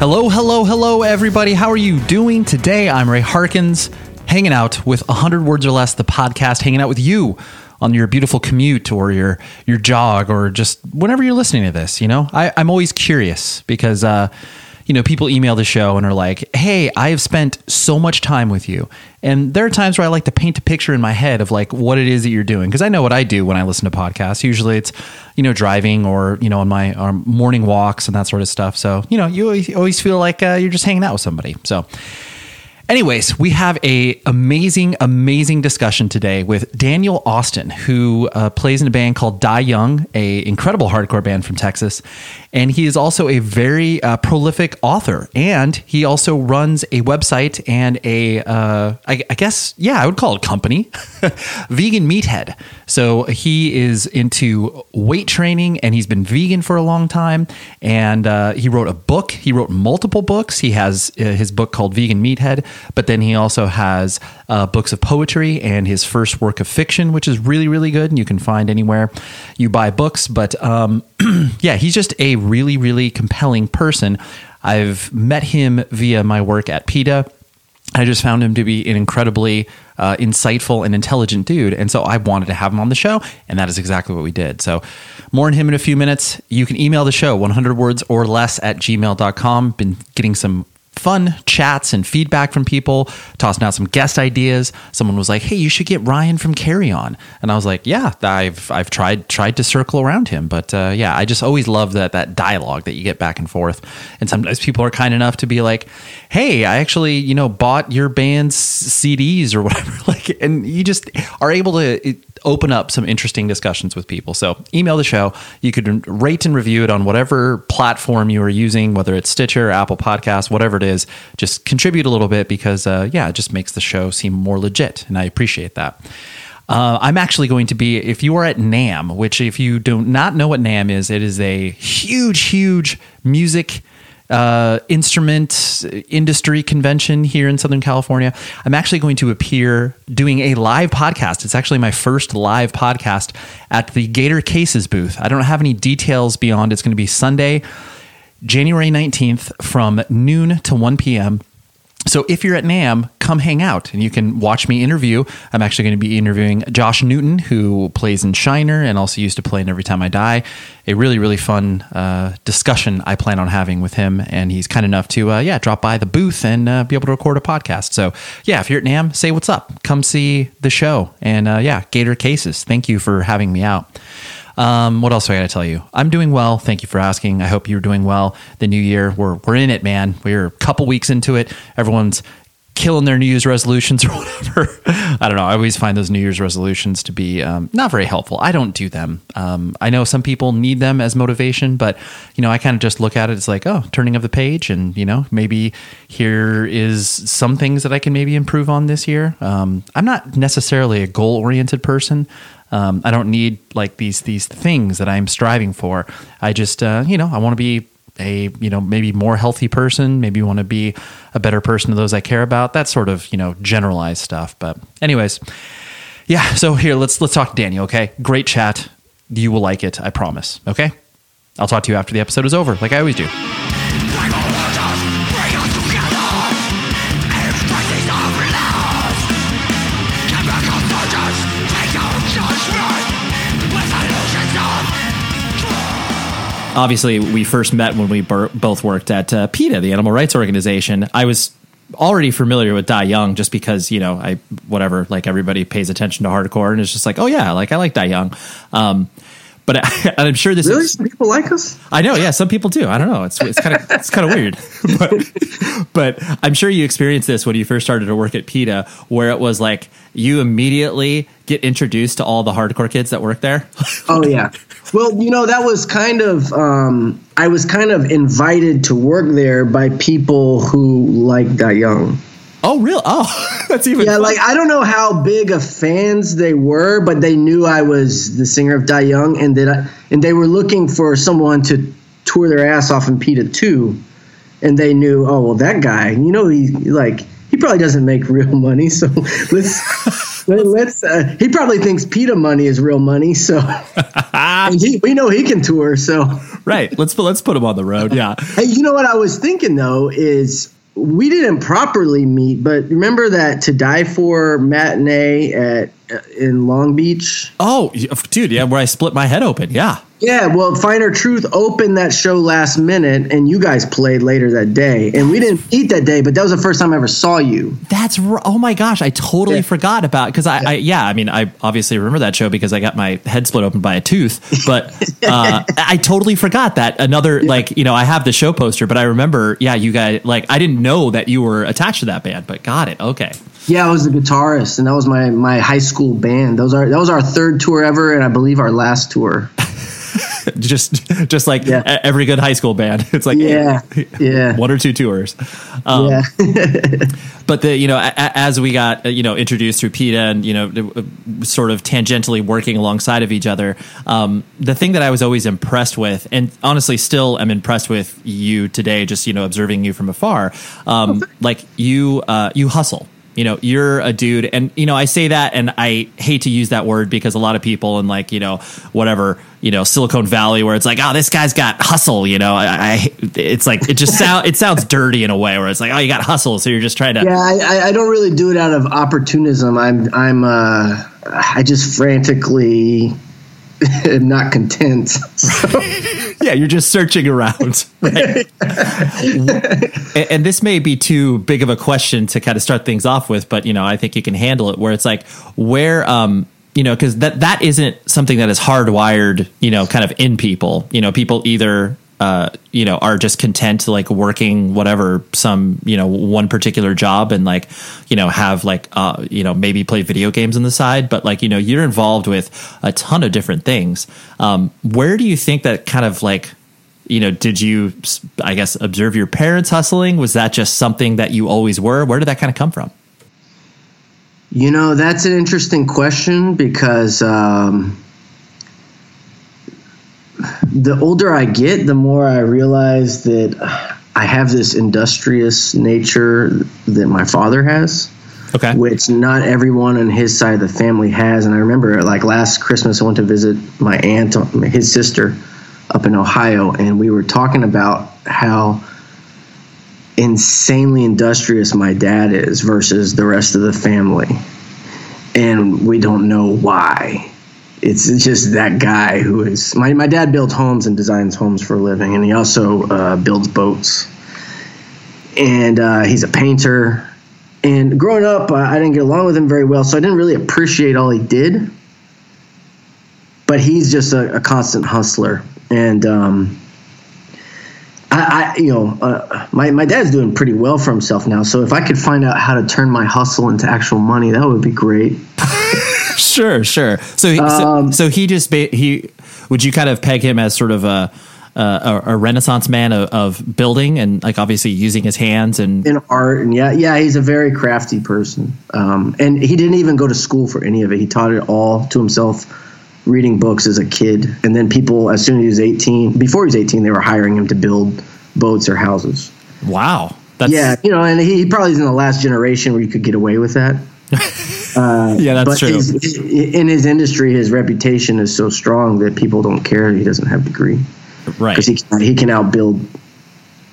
Hello, hello, hello, everybody. How are you doing today? I'm Ray Harkins, hanging out with 100 Words or Less, the podcast, hanging out with you on your beautiful commute or your jog or just whenever you're listening to this, you know? I'm always curious because, you know, people email the show and are like, hey, I have spent so much time with you. And there are times where I like to paint a picture in my head of like what it is that you're doing. Cause I know what I do when I listen to podcasts. Usually it's, you know, driving or, you know, on my morning walks and that sort of stuff. So, you know, you always feel like you're just hanging out with somebody. So anyways, we have a amazing discussion today with Daniel Austin, who plays in a band called Die Young, a incredible hardcore band from Texas. And he is also a very prolific author. And he also runs a website and a, I would call it a company, Vegan Meathead. So he is into weight training and he's been vegan for a long time. And he wrote a book. He wrote multiple books. He has his book called Vegan Meathead, but then he also has books of poetry and his first work of fiction, which is really, really good. And you can find anywhere you buy books. But yeah, he's just a really, really compelling person. I've met him via my work at PETA. I just found him to be an incredibly insightful and intelligent dude. And so I wanted to have him on the show, and that is exactly what we did. So more on him in a few minutes. You can email the show, 100wordsorless@gmail.com. Been getting some fun chats and feedback from people, tossing out some guest ideas. Someone was like, hey, you should get Ryan from Carry On. And I was like, yeah, I've tried to circle around him. But yeah, I just always love that dialogue that you get back and forth. And sometimes people are kind enough to be like, hey, I actually, you know, bought your band's CDs or whatever. Like, and you just are able to open up some interesting discussions with people. So email the show. You could rate and review it on whatever platform you are using, whether it's Stitcher, Apple Podcasts, whatever it is. Just contribute a little bit because, yeah, it just makes the show seem more legit. And I appreciate that. I'm actually going to be, if you are at NAMM, which if you do not know what NAMM is, it is a huge, huge music instrument industry convention here in Southern California. I'm actually going to appear doing a live podcast. It's actually my first live podcast at the Gator Cases booth. I don't have any details beyond. It's going to be Sunday, January 19th from noon to 1 p.m. So if you're at NAMM, come hang out and you can watch me interview. I'm actually going to be interviewing Josh Newton, who plays in Shiner and also used to play in Every Time I Die. A really, really fun discussion I plan on having with him. And he's kind enough to, yeah, drop by the booth and be able to record a podcast. So yeah, if you're at NAMM, say what's up. Come see the show. And yeah, Gator Cases, thank you for having me out. What else do I got to tell you? I'm doing well. Thank you for asking. I hope you're doing well. The new year, we're in it, man. We're a couple weeks into it. Everyone's killing their New Year's resolutions or whatever. I don't know. I always find those New Year's resolutions to be not very helpful. I don't do them. I know some people need them as motivation, but you know, I kind of just look at it as like, oh, turning of the page, and you know, maybe here is some things that I can maybe improve on this year. I'm not necessarily a goal-oriented person. I don't need like these things that I'm striving for. I just, you know, I want to be a, you know, maybe more healthy person, maybe want to be a better person to those I care about, that sort of, you know, generalized stuff. But anyways, yeah. So here, let's talk to Daniel. Okay. Great chat. You will like it. I promise. Okay. I'll talk to you after the episode is over, like I always do. Obviously, we first met when we both worked at PETA, the animal rights organization. I was already familiar with Die Young just because, you know, everybody pays attention to hardcore, and it's just like, oh yeah, like I like Die Young. But I'm sure this really? Is some people like us. I know. Yeah. Some people do. I don't know. It's kind of weird, but I'm sure you experienced this when you first started to work at PETA, where it was like you immediately get introduced to all the hardcore kids that work there. Oh yeah. Well, you know, that was kind of, I was kind of invited to work there by people who like Die Young. Oh, really? Oh, that's even. Yeah, like I don't know how big of fans they were, but they knew I was the singer of Die Young, and that and they were looking for someone to tour their ass off in PETA 2, and they knew, oh well, that guy, you know, he probably doesn't make real money, so let's he probably thinks PETA money is real money, so and we know he can tour, so right, let's put him on the road, yeah. Hey, you know what I was thinking though is. We didn't properly meet, but remember that To Die For matinee in Long Beach? Oh, dude, yeah, where I split my head open, yeah. Yeah, well, Finer Truth opened that show last minute, and you guys played later that day. And we didn't meet that day, but that was the first time I ever saw you. That's right. Oh, my gosh, I totally forgot about it. Because, I obviously remember that show because I got my head split open by a tooth. But I totally forgot that. I have the show poster, but I remember, you guys, like, I didn't know that you were attached to that band, but got it. Okay. Yeah, I was the guitarist, and that was my high school band. That was our third tour ever, and I believe our last tour. Just like every good high school band, it's like one or two tours. But as we got introduced through PETA and sort of tangentially working alongside of each other, the thing that I was always impressed with, and honestly still am impressed with you today, just observing you from afar, like you hustle. You're a dude, and I say that, and I hate to use that word because a lot of people in Silicon Valley, where it's like, oh, this guy's got hustle, it sounds dirty in a way where it's like, oh, you got hustle, so you're just trying to. Yeah, I don't really do it out of opportunism. I just frantically am not content. So. Yeah, you're just searching around. Right? And this may be too big of a question to kind of start things off with, but, I think you can handle it, where it's like where, because that isn't something that is hardwired, kind of in people. People either, are just content like working whatever, some, one particular job and like, have like, maybe play video games on the side. But like, you're involved with a ton of different things. Where do you think that kind of like, did you, I guess, observe your parents hustling? Was that just something that you always were? Where did that kind of come from? That's an interesting question because the older I get, the more I realize that I have this industrious nature that my father has, which not everyone on his side of the family has. And I remember like last Christmas, I went to visit my aunt, his sister up in Ohio, and we were talking about how insanely industrious my dad is versus the rest of the family, and we don't know why. It's just that guy who is my dad builds homes and designs homes for a living, and he also builds boats, and he's a painter, and growing up I didn't get along with him very well, so I didn't really appreciate all he did, but he's just a constant hustler. And my dad's doing pretty well for himself now, so if I could find out how to turn my hustle into actual money, that would be great. Sure. So he just would you kind of peg him as sort of a Renaissance man of building and like obviously using his hands and in art, and he's a very crafty person. And he didn't even go to school for any of it. He taught it all to himself, reading books as a kid, and then people, as soon as he was 18, before he was 18, they were hiring him to build boats or houses. Wow. And he probably is in the last generation where you could get away with that. That's true. In his industry, his reputation is so strong that people don't care that he doesn't have a degree. Right. Because he can outbuild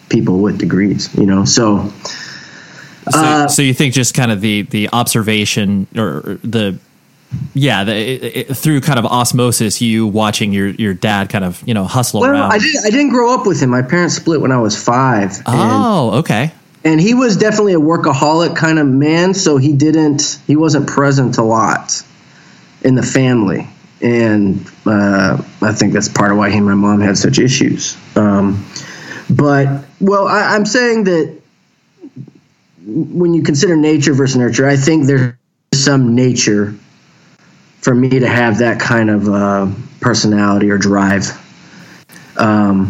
people with degrees, So you think just kind of the observation or the yeah, through kind of osmosis, you watching your dad kind of, you know, hustle around. I didn't grow up with him. My parents split when I was 5. Oh, okay. And he was definitely a workaholic kind of man, so he wasn't present a lot in the family. And I think that's part of why he and my mom had such issues. I'm saying that when you consider nature versus nurture, I think there's some nature for me to have that kind of personality or drive. I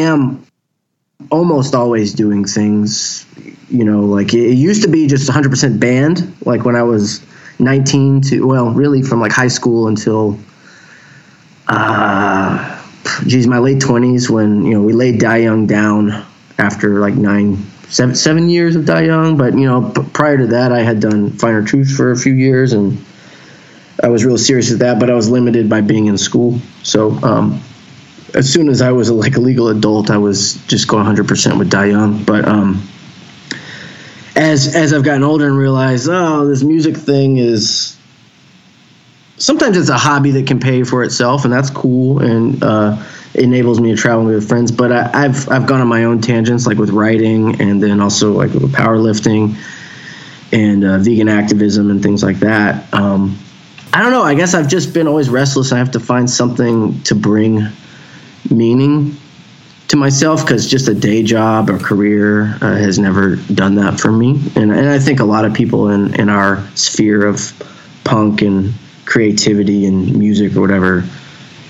am almost always doing things, you know, like it used to be just 100% band, like when I was 19 from like high school until my late 20s, when, you know, we laid Die Young down after like 7 years of Die Young. But, you know, prior to that, I had done Finer Truth for a few years, and I was real serious with that, but I was limited by being in school. So as soon as I was like a legal adult, I was just going 100% with Die Young. But as I've gotten older and realized, this music thing is sometimes it's a hobby that can pay for itself, and that's cool, and it enables me to travel with friends. But I've gone on my own tangents, like with writing, and then also like with powerlifting and vegan activism and things like that. I don't know. I guess I've just been always restless. I have to find something to bring meaning to myself, because just a day job or career has never done that for me. And I think a lot of people in our sphere of punk and creativity and music or whatever,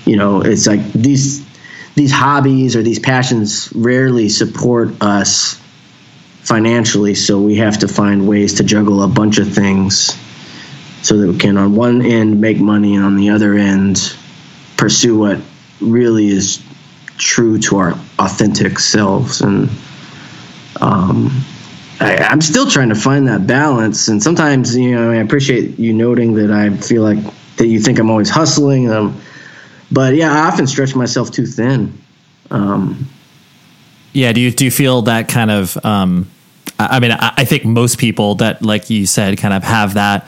you know, it's like these hobbies or these passions rarely support us financially, so we have to find ways to juggle a bunch of things so that we can, on one end, make money, and on the other end, pursue what really is true to our authentic selves. And I'm still trying to find that balance. And sometimes, you know, I appreciate you noting that I feel like that you think I'm always hustling. But yeah, I often stretch myself too thin. Yeah. Do you feel that kind of, I think most people that, like you said, kind of have that,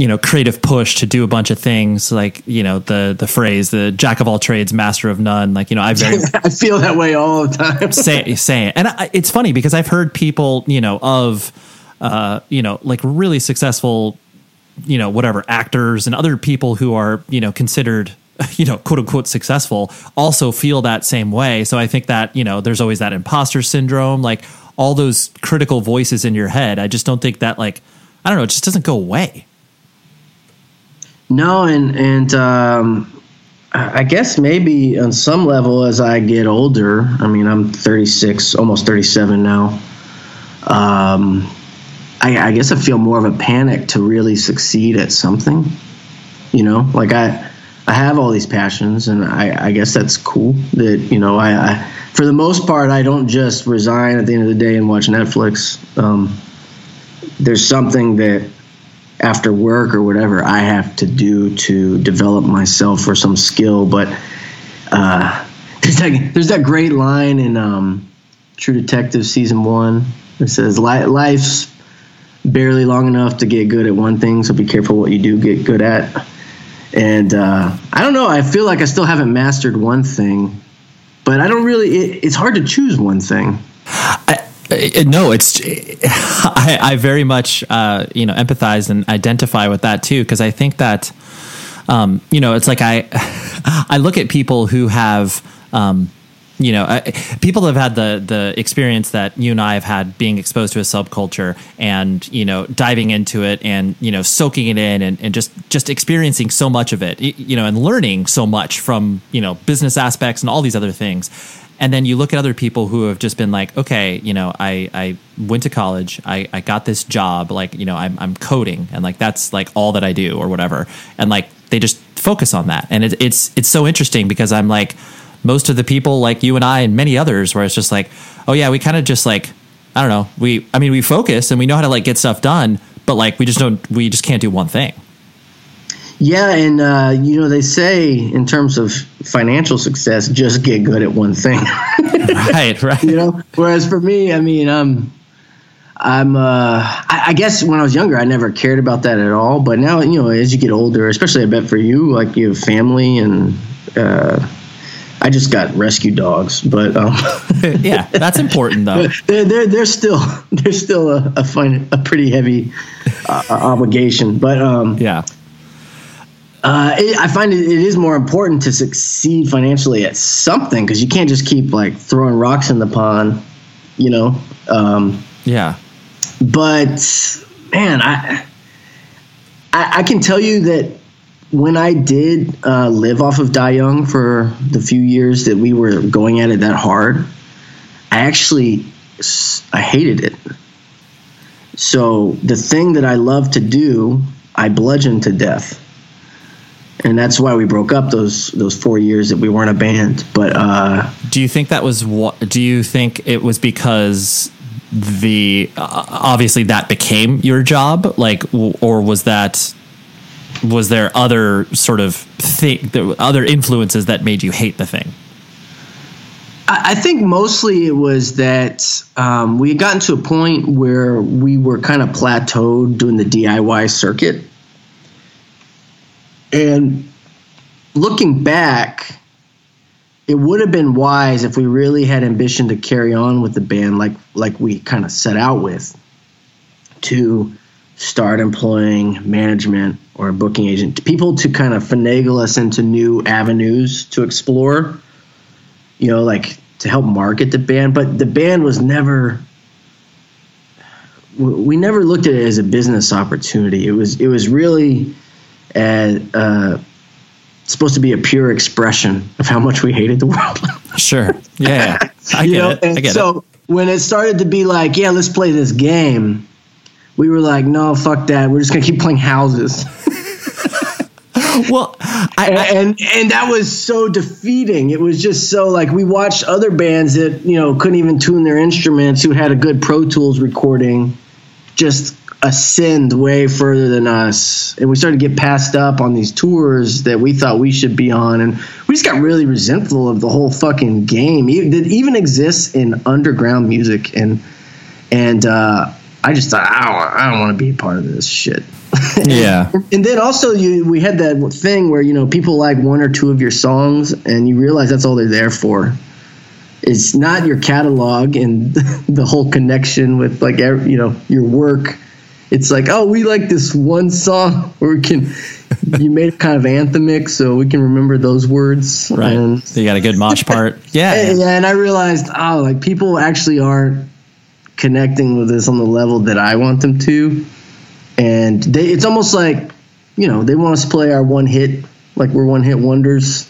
you know, creative push to do a bunch of things, like, you know, the phrase, the jack of all trades, master of none. Like, you know, I feel that way all the time. say it. And it's funny because I've heard people, you know, of, you know, like really successful, you know, whatever actors and other people who are, you know, considered, you know, quote unquote successful, also feel that same way. So I think that, you know, there's always that imposter syndrome, like all those critical voices in your head. I just don't think that, like, I don't know, it just doesn't go away. No, and I guess maybe on some level as I get older, I mean, I'm 36, almost 37 now. I guess I feel more of a panic to really succeed at something, you know, like I have all these passions, and I guess that's cool that, you know, I for the most part, I don't just resign at the end of the day and watch Netflix. There's something that after work or whatever I have to do to develop myself for some skill. But there's that great line in True Detective season 1 that says, life's barely long enough to get good at one thing, so be careful what you do get good at. And I don't know, I feel like I still haven't mastered one thing, but I don't really, it's hard to choose one thing. I very much, you know, empathize and identify with that too. Cause I think that, you know, it's like, I look at people who have, you know, people have had the experience that you and I have had, being exposed to a subculture and, you know, diving into it and, you know, soaking it in and just experiencing so much of it, you know, and learning so much from, you know, business aspects and all these other things. And then you look at other people who have just been like, okay, you know, I went to college, I got this job, like, you know, I'm coding, and like, that's like all that I do or whatever. And like, they just focus on that. And it's so interesting because I'm like, most of the people like you and I and many others where it's just like, oh yeah, we kind of just like, I don't know. We focus and we know how to like get stuff done, but like, we just can't do one thing. Yeah. And, you know, they say in terms of financial success, just get good at one thing. Right. You know, whereas for me, I mean, I guess when I was younger, I never cared about that at all. But now, you know, as you get older, especially I bet for you, like you have family and I just got rescue dogs. But yeah, that's important though. They're still a pretty heavy obligation. But yeah. I find it is more important to succeed financially at something because you can't just keep like throwing rocks in the pond, you know. Yeah. But man, I can tell you that when I did live off of Die Young for the few years that we were going at it that hard, I hated it. So the thing that I loved to do, I bludgeoned to death. And that's why we broke up those 4 years that we weren't a band. But do you think it was because the obviously that became your job, like, or was there other sort of thing, other influences that made you hate the thing? I think mostly it was that we had gotten to a point where we were kind of plateaued doing the DIY circuit. And looking back, it would have been wise if we really had ambition to carry on with the band like we kind of set out with, to start employing management or a booking agent, people to kind of finagle us into new avenues to explore, you know, like to help market the band. But the band was never – we never looked at it as a business opportunity. It was really – and it's supposed to be a pure expression of how much we hated the world. Sure. Yeah. I get it. When it started to be like, yeah, let's play this game, we were like, no, fuck that. We're just going to keep playing houses. Well, and that was so defeating. It was just so like we watched other bands that, you know, couldn't even tune their instruments, who had a good Pro Tools recording, just ascend way further than us, and we started to get passed up on these tours that we thought we should be on, and we just got really resentful of the whole fucking game that even exists in underground music, and I just thought, I don't want to be a part of this shit. Yeah. And then also we had that thing where, you know, people like one or two of your songs, and you realize that's all they're there for. It's not your catalog and the whole connection with, like, you know, your work. It's like, oh, we like this one song, or you made it kind of anthemic, so we can remember those words. Right. And so you got a good mosh part. Yeah. Yeah. And I realized, oh, like people actually aren't connecting with this on the level that I want them to. And it's almost like, you know, they want us to play our one hit, like we're one hit wonders.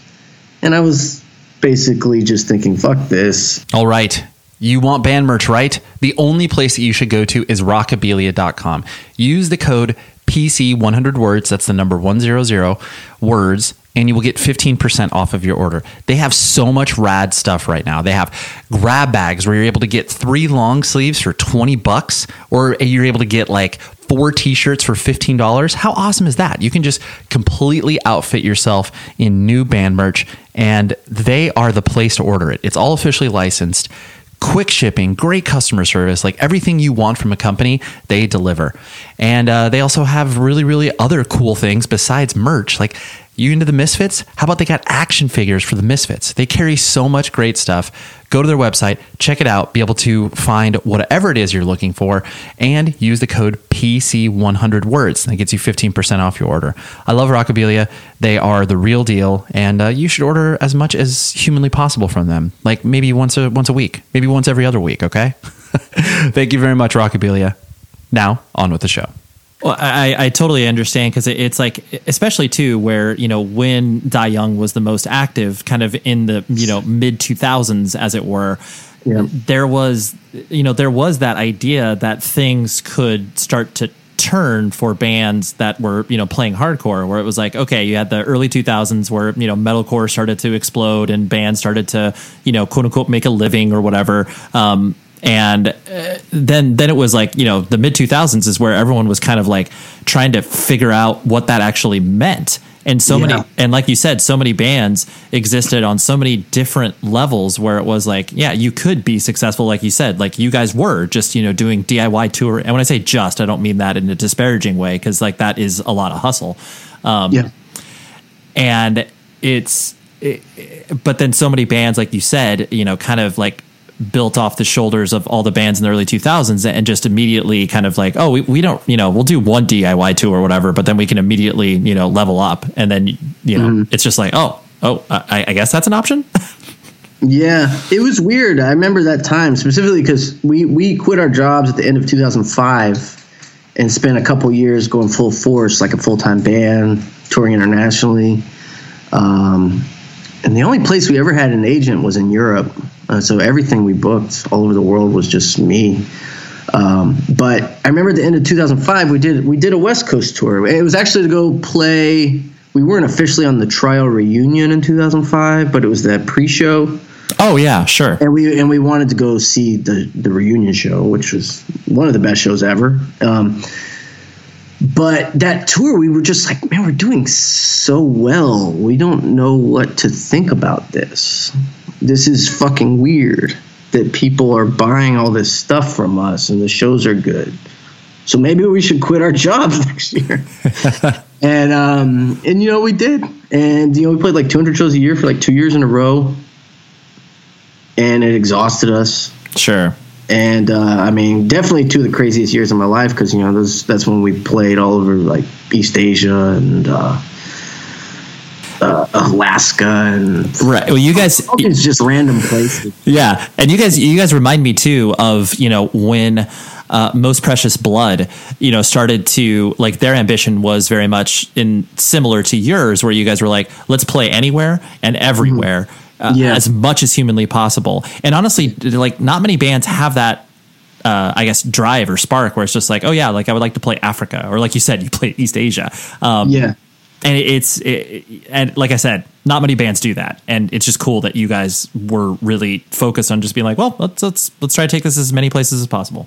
And I was basically just thinking, fuck this. All right. You want band merch, right? The only place that you should go to is rockabilia.com. Use the code PC100words, that's the number 100 words, and you will get 15% off of your order. They have so much rad stuff right now. They have grab bags where you're able to get 3 long sleeves for $20, or you're able to get like 4 t-shirts for $15. How awesome is that? You can just completely outfit yourself in new band merch, and they are the place to order it. It's all officially licensed. Quick shipping, great customer service, like everything you want from a company, they deliver. And they also have really, really other cool things besides merch. Like, you into the Misfits? How about they got action figures for the Misfits? They carry so much great stuff. Go to their website, check it out, be able to find whatever it is you're looking for, and use the code PC100words. That gets you 15% off your order. I love Rockabilia. They are the real deal, and you should order as much as humanly possible from them. Like maybe once a week, maybe once every other week, okay? Thank you very much, Rockabilia. Now, on with the show. Well, I totally understand, because it's like, especially too, where, you know, when Die Young was the most active, kind of in the, you know, mid-2000s, as it were, yeah. there was that idea that things could start to turn for bands that were, you know, playing hardcore, where it was like, okay, you had the early 2000s where, you know, metalcore started to explode and bands started to, you know, quote unquote, make a living or whatever. And then it was like, you know, the mid 2000s is where everyone was kind of like trying to figure out what that actually meant. And so many, and like you said, so many bands existed on so many different levels where it was like, yeah, you could be successful. Like you said, like you guys were just, you know, doing DIY tour. And when I say just, I don't mean that in a disparaging way, because like that is a lot of hustle. And but then so many bands, like you said, you know, kind of like built off the shoulders of all the bands in the early 2000s and just immediately kind of like, oh, we don't, you know, we'll do one DIY tour or whatever, but then we can immediately, you know, level up. And then, you know, it's just like, I guess that's an option. Yeah, it was weird. I remember that time specifically because we quit our jobs at the end of 2005 and spent a couple years going full force, like a full-time band, touring internationally. And the only place we ever had an agent was in Europe. So everything we booked all over the world was just me. But I remember at the end of 2005, we did a West Coast tour. It was actually to go play. We weren't officially on the Trial reunion in 2005, but it was that pre-show. Oh yeah, sure. And we wanted to go see the reunion show, which was one of the best shows ever. But that tour, we were just like, man, we're doing so well. We don't know what to think about this. This is fucking weird that people are buying all this stuff from us and the shows are good. So maybe we should quit our jobs next year. And you know, we did. And, you know, we played like 200 shows a year for like 2 years in a row. And it exhausted us. Sure. And, I mean, definitely two of the craziest years of my life because, you know, that's when we played all over, like, East Asia and Alaska and... Right. Well, you guys... It's just random places. Yeah. And you guys remind me, too, of, you know, when Most Precious Blood, you know, started to... Like, their ambition was very much similar to yours where you guys were like, let's play anywhere and everywhere. Mm-hmm. As much as humanly possible. And honestly, like, not many bands have that, I guess, drive or spark where it's just like, oh yeah, like I would like to play Africa, or like you said, you play East Asia. And and like I said, not many bands do that. And it's just cool that you guys were really focused on just being like, well, let's try to take this as many places as possible.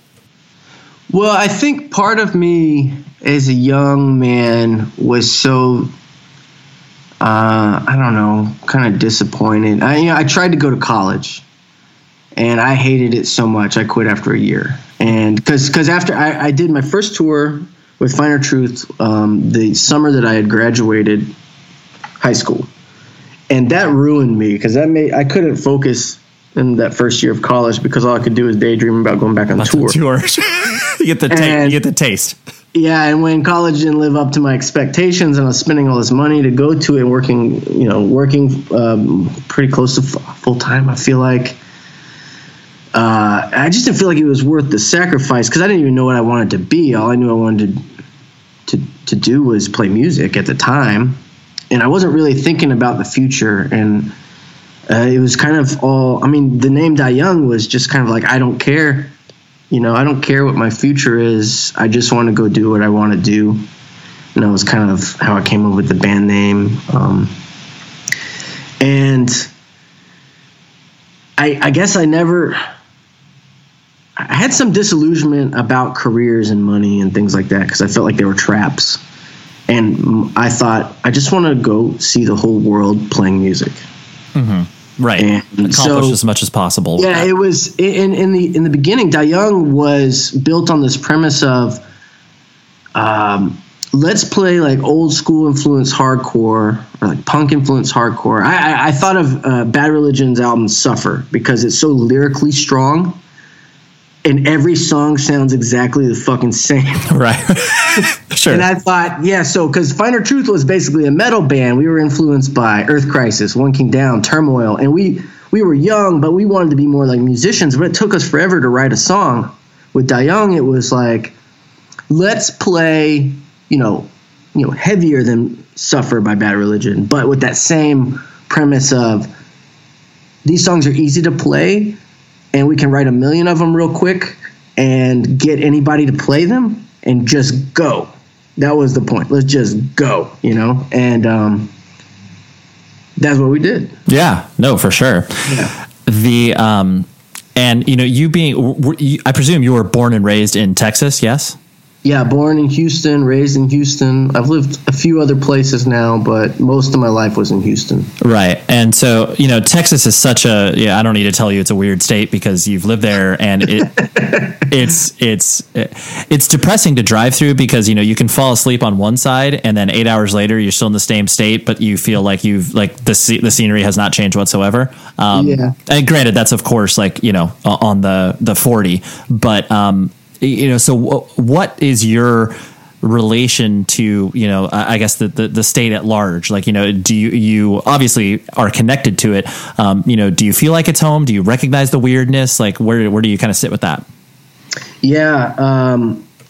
Well, I think part of me as a young man was so... I don't know, kind of disappointed. I tried to go to college, and I hated it so much I quit after a year. And because after I did my first tour with Finer Truth the summer that I had graduated high school, and that ruined me because I couldn't focus in that first year of college because all I could do was daydream about going back on tour. You get the taste. Yeah, and when college didn't live up to my expectations, and I was spending all this money to go to it, working pretty close to full time, I feel like I just didn't feel like it was worth the sacrifice because I didn't even know what I wanted to be. All I knew I wanted to do was play music at the time, and I wasn't really thinking about the future. And it was kind of all. I mean, the name Die Young was just kind of like, I don't care. You know, I don't care what my future is. I just want to go do what I want to do. And that was kind of how I came up with the band name. And I guess I had some disillusionment about careers and money and things like that because I felt like they were traps. And I thought, I just want to go see the whole world playing music. Mm-hmm. Right. And accomplish as much as possible. Yeah, it was in the beginning, Die Young was built on this premise of let's play like old school influenced hardcore or like punk influenced hardcore. I thought of Bad Religion's album Suffer because it's so lyrically strong and every song sounds exactly the fucking same. Right. Sure. And I thought, yeah, so because Finer Truth was basically a metal band. We were influenced by Earth Crisis, One King Down, Turmoil. And we were young, but we wanted to be more like musicians. But it took us forever to write a song. With Die Young, it was like, let's play, you know, heavier than Suffer by Bad Religion. But with that same premise of these songs are easy to play and we can write 1 million of them real quick and get anybody to play them and just go. That was the point. Let's just go, you know? And that's what we did. Yeah, no, for sure. Yeah. And, you know, I presume you were born and raised in Texas, yes? Yeah, born in Houston, raised in Houston. I've lived a few other places now, but most of my life was in Houston. Right. And so, you know, Texas is such a, yeah, I don't need to tell you it's a weird state because you've lived there, and it's depressing to drive through because, you know, you can fall asleep on one side and then 8 hours later you're still in the same state, but you feel like you've, like, the scenery has not changed whatsoever. Yeah. And granted, that's of course, like, you know, on the 40, but, you know, so what is your relation to, you know, I guess the state at large? Like, you know, do you obviously are connected to it? You know, do you feel like it's home? Do you recognize the weirdness? Like, where do you kind of sit with that? Yeah,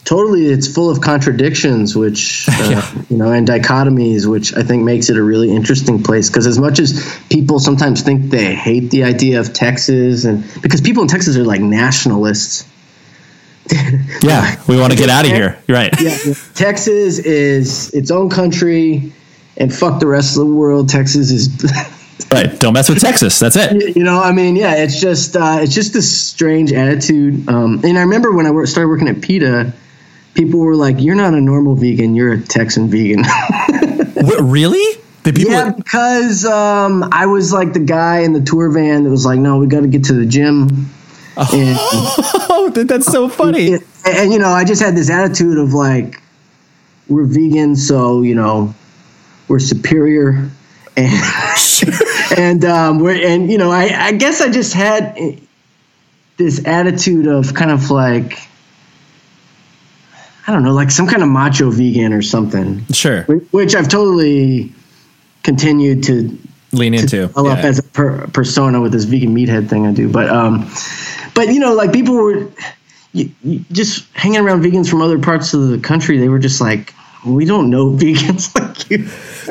totally. It's full of contradictions, which, yeah. You know, and dichotomies, which I think makes it a really interesting place. Because as much as people sometimes think they hate the idea of Texas, and because people in Texas are like nationalists. Yeah, we want to get out of here. You're right. Yeah, Texas is its own country, and fuck the rest of the world. Texas is right. Don't mess with Texas. That's it. You know, I mean, yeah, it's just this strange attitude. And I remember when I started working at PETA, people were like, "You're not a normal vegan. You're a Texan vegan." What, really? Yeah, because I was like the guy in the tour van that was like, "No, we got to get to the gym." Oh, and, that's so funny. And, you know, I just had this attitude of like, we're vegan, so, you know, we're superior. And, sure. You know, I guess I just had this attitude of kind of like, I don't know, like some kind of macho vegan or something. Sure. Which I've totally continued to lean into. Develop as a persona with this vegan meathead thing I do. But, you know, like people were just hanging around vegans from other parts of the country. They were just like, we don't know vegans like you.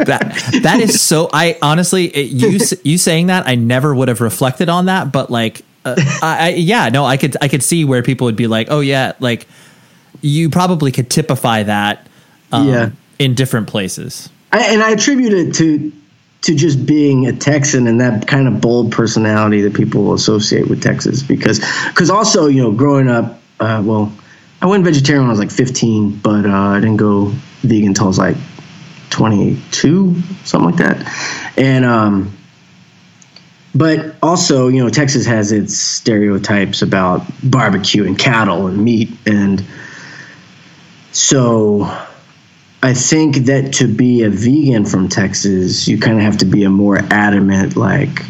That is so – I honestly – you saying that, I never would have reflected on that. But like I could see where people would be like, oh, yeah, like you probably could typify that in different places. I attribute it to just being a Texan and that kind of bold personality that people will associate with Texas because also, you know, growing up, I went vegetarian when I was like 15, but I didn't go vegan until I was like 22, something like that. And, but also, you know, Texas has its stereotypes about barbecue and cattle and meat. And so I think that to be a vegan from Texas, you kind of have to be a more adamant, like,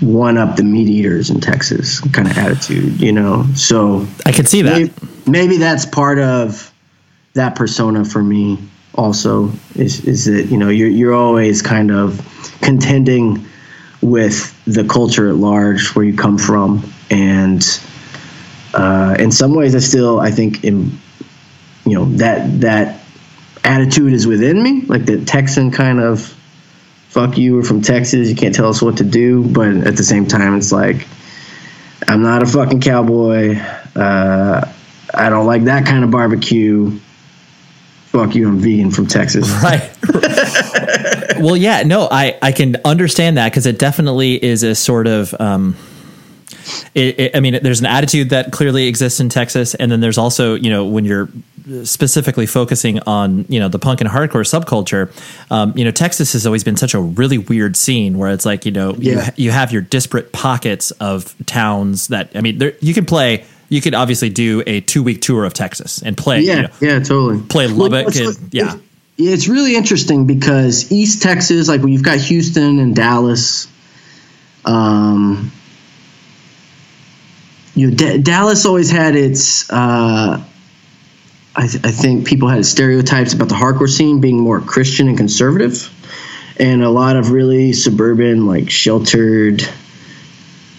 one-up the meat eaters in Texas kind of attitude, you know? So I could see that. Maybe that's part of that persona for me also is that, you know, you're always kind of contending with the culture at large where you come from. And in some ways I still, I think, you know, that attitude is within me, like the Texan kind of fuck you, we're from Texas, you can't tell us what to do. But at the same time, it's like, I'm not a fucking cowboy. I don't like that kind of barbecue. Fuck you, I'm vegan from Texas. Right. Well, yeah, no, I can understand that because it definitely is a sort of I mean, there's an attitude that clearly exists in Texas. And then there's also, you know, when you're specifically focusing on, you know, the punk and hardcore subculture, you know, Texas has always been such a really weird scene where it's like, you know, you have your disparate pockets of towns that, I mean, you could obviously do a 2-week tour of Texas and play. Yeah, you know, yeah, totally. Play Lubbock. It's really interesting because East Texas, like when you've got Houston and Dallas, you know, Dallas always had its I think people had stereotypes about the hardcore scene being more Christian and conservative, and a lot of really suburban, like sheltered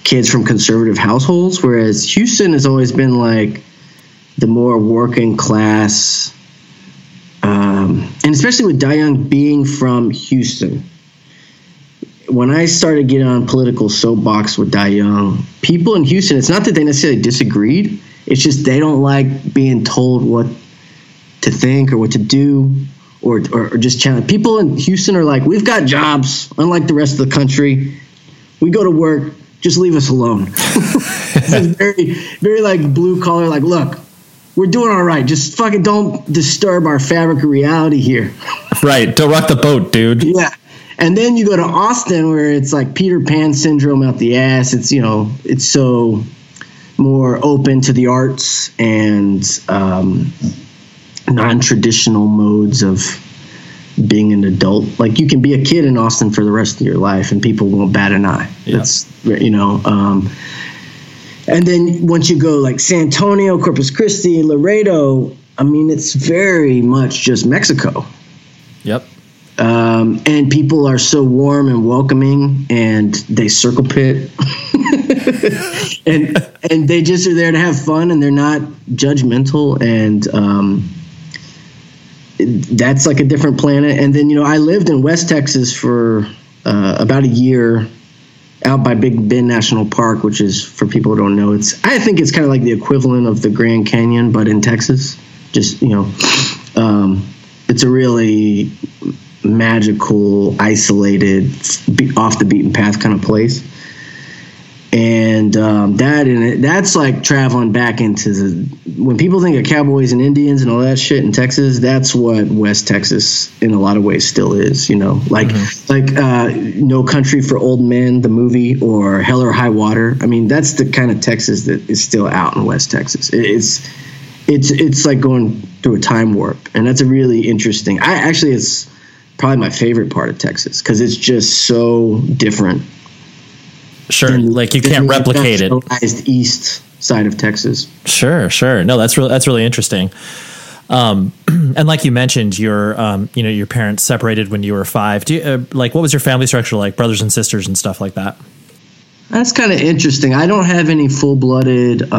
kids from conservative households, whereas Houston has always been like the more working class, and especially with Die Young being from Houston. When I started getting on political soapbox with Die Young, people in Houston, it's not that they necessarily disagreed. It's just they don't like being told what to think or what to do or just challenge. People in Houston are like, we've got jobs, unlike the rest of the country. We go to work. Just leave us alone. It's very, very like blue collar, like, look, we're doing all right. Just fucking don't disturb our fabric of reality here. Right. Don't rock the boat, dude. Yeah. And then you go to Austin where it's like Peter Pan syndrome out the ass. It's, you know, it's so more open to the arts and non-traditional modes of being an adult. Like you can be a kid in Austin for the rest of your life and people won't bat an eye. Yeah. That's, you know, and then once you go like San Antonio, Corpus Christi, Laredo, I mean, it's very much just Mexico. Yep. And people are so warm and welcoming and they circle pit and they just are there to have fun and they're not judgmental. And, that's like a different planet. And then, you know, I lived in West Texas for about a year out by Big Bend National Park, which is, for people who don't know, I think it's kind of like the equivalent of the Grand Canyon, but in Texas. Just, you know, it's a really magical, isolated, off the beaten path kind of place. And that's like traveling back into when people think of cowboys and Indians and all that shit in Texas, that's what West Texas in a lot of ways still is, you know, like mm-hmm. like No Country for Old Men, the movie, or Hell or High Water. I mean, that's the kind of Texas that is still out in West Texas. It's like going through a time warp. And that's a really interesting. It's probably my favorite part of Texas because it's just so different. Sure, like you can't replicate it. East side of Texas. Sure. No, that's really interesting. And like you mentioned, your parents separated when you were 5. Do you, like, what was your family structure like? Brothers and sisters and stuff like that. That's kind of interesting. I don't have any full-blooded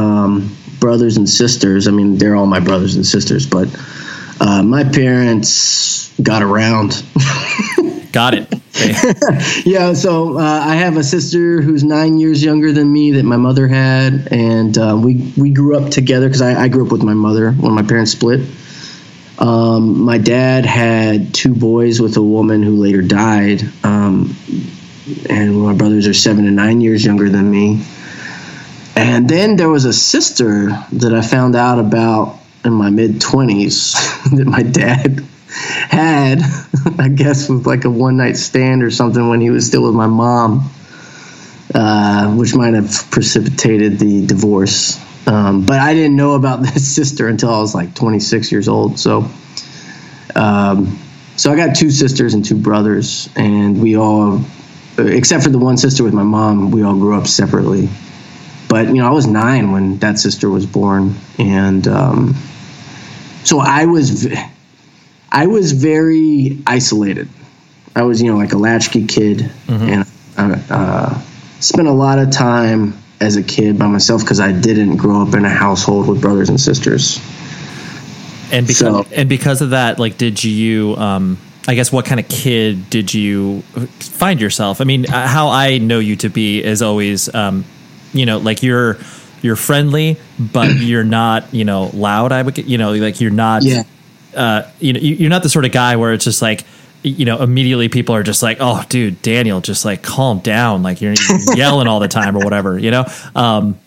brothers and sisters. I mean, they're all my brothers and sisters, but my parents got around. Got it. Okay. Yeah, so I have a sister who's 9 years younger than me that my mother had, and we grew up together because I grew up with my mother when my parents split. My dad had 2 boys with a woman who later died, and my brothers are 7 and 9 years younger than me. And then there was a sister that I found out about in my mid-20s that my dad had, I guess, with like a one-night stand or something when he was still with my mom, which might have precipitated the divorce. But I didn't know about this sister until I was like 26 years old. So I got 2 sisters and 2 brothers, and we all, except for the one sister with my mom, we all grew up separately. But, you know, I was 9 when that sister was born, and so I was very isolated. I was, you know, like a latchkey kid, mm-hmm. and spent a lot of time as a kid by myself because I didn't grow up in a household with brothers and sisters. And because of that, like, did you? I guess what kind of kid did you find yourself? I mean, how I know you to be is always, you know, like you're friendly, but you're not, you know, loud. I would, you know, like you're not. Yeah. You know, you're not the sort of guy where it's just like, you know, immediately people are just like, oh, dude, Daniel, just like calm down. Like you're yelling all the time or whatever, you know,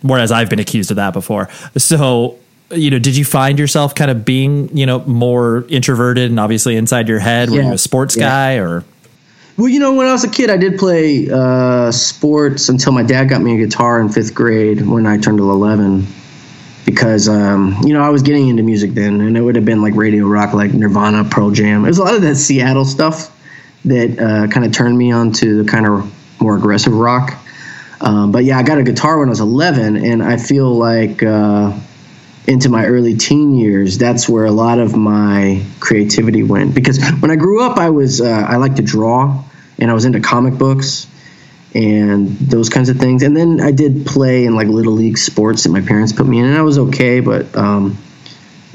whereas I've been accused of that before. So, you know, did you find yourself kind of being, you know, more introverted and obviously inside your head? Were you a sports guy or? Well, you know, when I was a kid, I did play sports until my dad got me a guitar in 5th grade when I turned 11. Because, you know, I was getting into music then, and it would have been like radio rock, like Nirvana, Pearl Jam. It was a lot of that Seattle stuff that kind of turned me on to the kind of more aggressive rock. But, yeah, I got a guitar when I was 11, and I feel like into my early teen years, that's where a lot of my creativity went. Because when I grew up, I liked to draw, and I was into comic books and those kinds of things. And then I did play in like little league sports that my parents put me in, and I was okay. But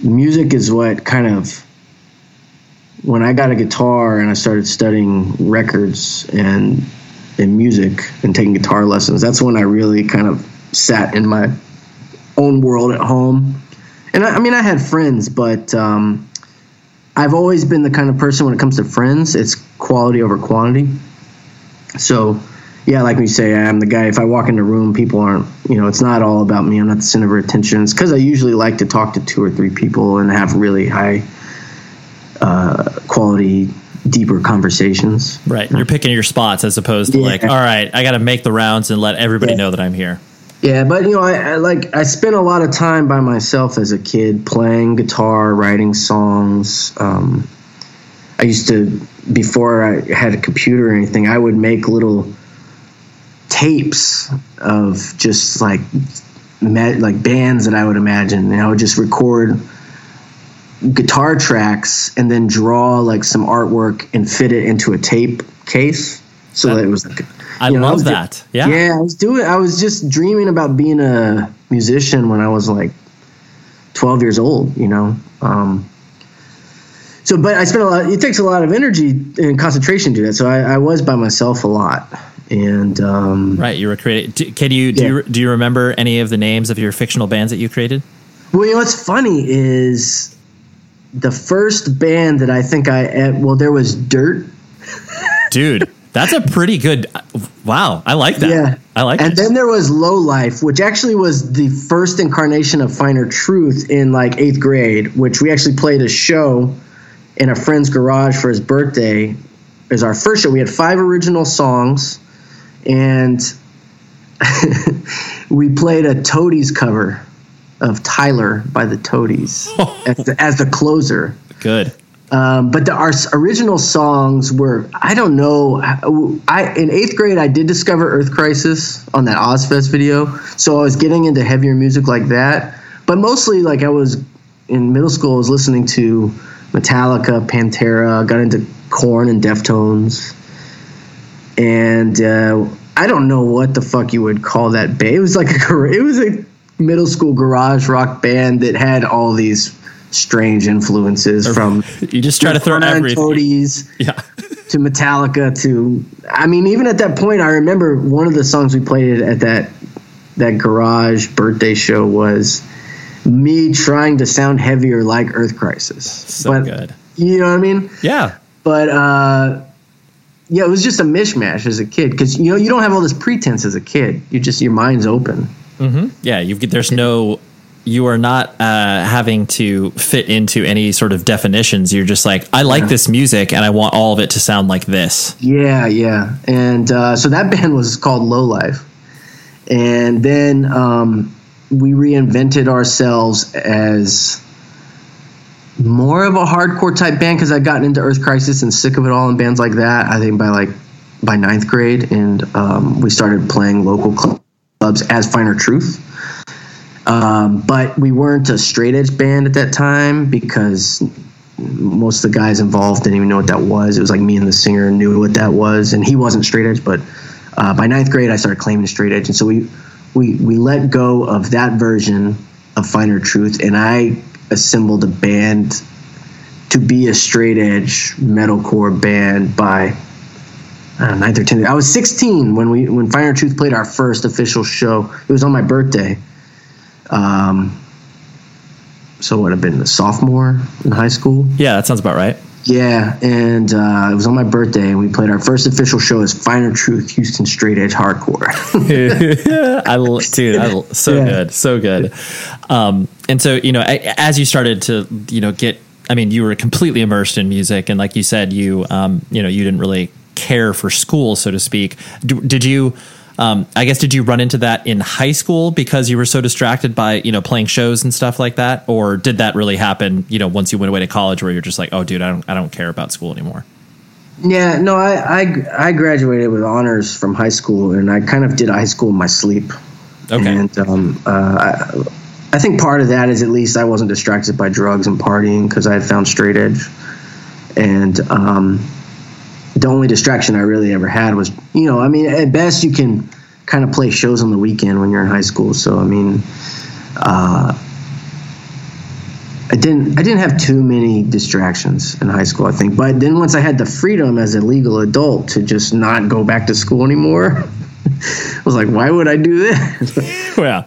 music is what kind of, when I got a guitar and I started studying records and music and taking guitar lessons, that's when I really kind of sat in my own world at home. And I mean, I had friends, but I've always been the kind of person when it comes to friends, it's quality over quantity. So yeah, like we say, I'm the guy. If I walk in the room, people aren't, you know, it's not all about me. I'm not the center of attention. It's because I usually like to talk to two or three people and have really high quality, deeper conversations. Right. You're picking your spots as opposed to like, all right, I got to make the rounds and let everybody know that I'm here. Yeah, but, you know, I spent a lot of time by myself as a kid playing guitar, writing songs. I used to, before I had a computer or anything, I would make little tapes of just like bands that I would imagine. And I would just record guitar tracks and then draw like some artwork and fit it into a tape case. So that it was like... I love that. I was just dreaming about being a musician when I was like 12 years old, you know? But I spent it takes a lot of energy and concentration to do that. So I was by myself a lot. And, right. You were creating, do you remember any of the names of your fictional bands that you created? Well, you know, what's funny is the first band that I think there was Dirt. Dude. That's a pretty good. Wow, I like that. Yeah, I like it. And then there was Low Life, which actually was the first incarnation of Finer Truth in like 8th grade, which we actually played a show in a friend's garage for his birthday. It was our first show. We had 5 original songs, and we played a Toadies cover of Tyler by the Toadies as the closer. Good. But our original songs were, I don't know, in 8th grade I did discover Earth Crisis on that Ozfest video, so I was getting into heavier music like that. But mostly, like, I was in middle school, I was listening to Metallica, Pantera, got into Korn and Deftones, and I don't know what the fuck you would call that band. It was like a middle school garage rock band that had all these strange influences from you just try to throw everything Toadies to Metallica to, I mean, even at that point, I remember one of the songs we played at that garage birthday show was me trying to sound heavier like Earth Crisis. Good. You know what I mean? Yeah. But it was just a mishmash as a kid because, you know, you don't have all this pretense as a kid. You just, your mind's open. Mm-hmm. Yeah. You are not having to fit into any sort of definitions. You're just like, I like this music and I want all of it to sound like this. Yeah, yeah. And so that band was called Low Life. And then we reinvented ourselves as more of a hardcore type band because I'd gotten into Earth Crisis and Sick of It All and bands like that, I think by 9th grade. And we started playing local clubs as Finer Truth. But we weren't a straight edge band at that time because most of the guys involved didn't even know what that was. It was like me and the singer knew what that was, and he wasn't straight edge. But by 9th grade, I started claiming straight edge, and so we let go of that version of Finer Truth, and I assembled a band to be a straight edge metalcore band by 9th or 10th. I was 16 when Finer Truth played our first official show. It was on my birthday. So it would have been a sophomore in high school. Yeah, that sounds about right. Yeah, and it was on my birthday, and we played our first official show as Finer Truth Houston Straight Edge Hardcore. Good, so good. And so, you know, as you started to, you know, you were completely immersed in music, and like you said, you, you know, you didn't really care for school, so to speak. Did you? I guess, did you run into that in high school because you were so distracted by, you know, playing shows and stuff like that? Or did that really happen, you know, once you went away to college where you're just like, oh, dude, I don't care about school anymore? Yeah, no, I graduated with honors from high school, and I kind of did high school in my sleep. Okay. And I think part of that is at least I wasn't distracted by drugs and partying because I had found straight edge. And the only distraction I really ever had was, you know, I mean, at best you can kind of play shows on the weekend when you're in high school. So, I mean, I didn't have too many distractions in high school, I think. But then once I had the freedom as a legal adult to just not go back to school anymore, I was like, why would I do that? Well,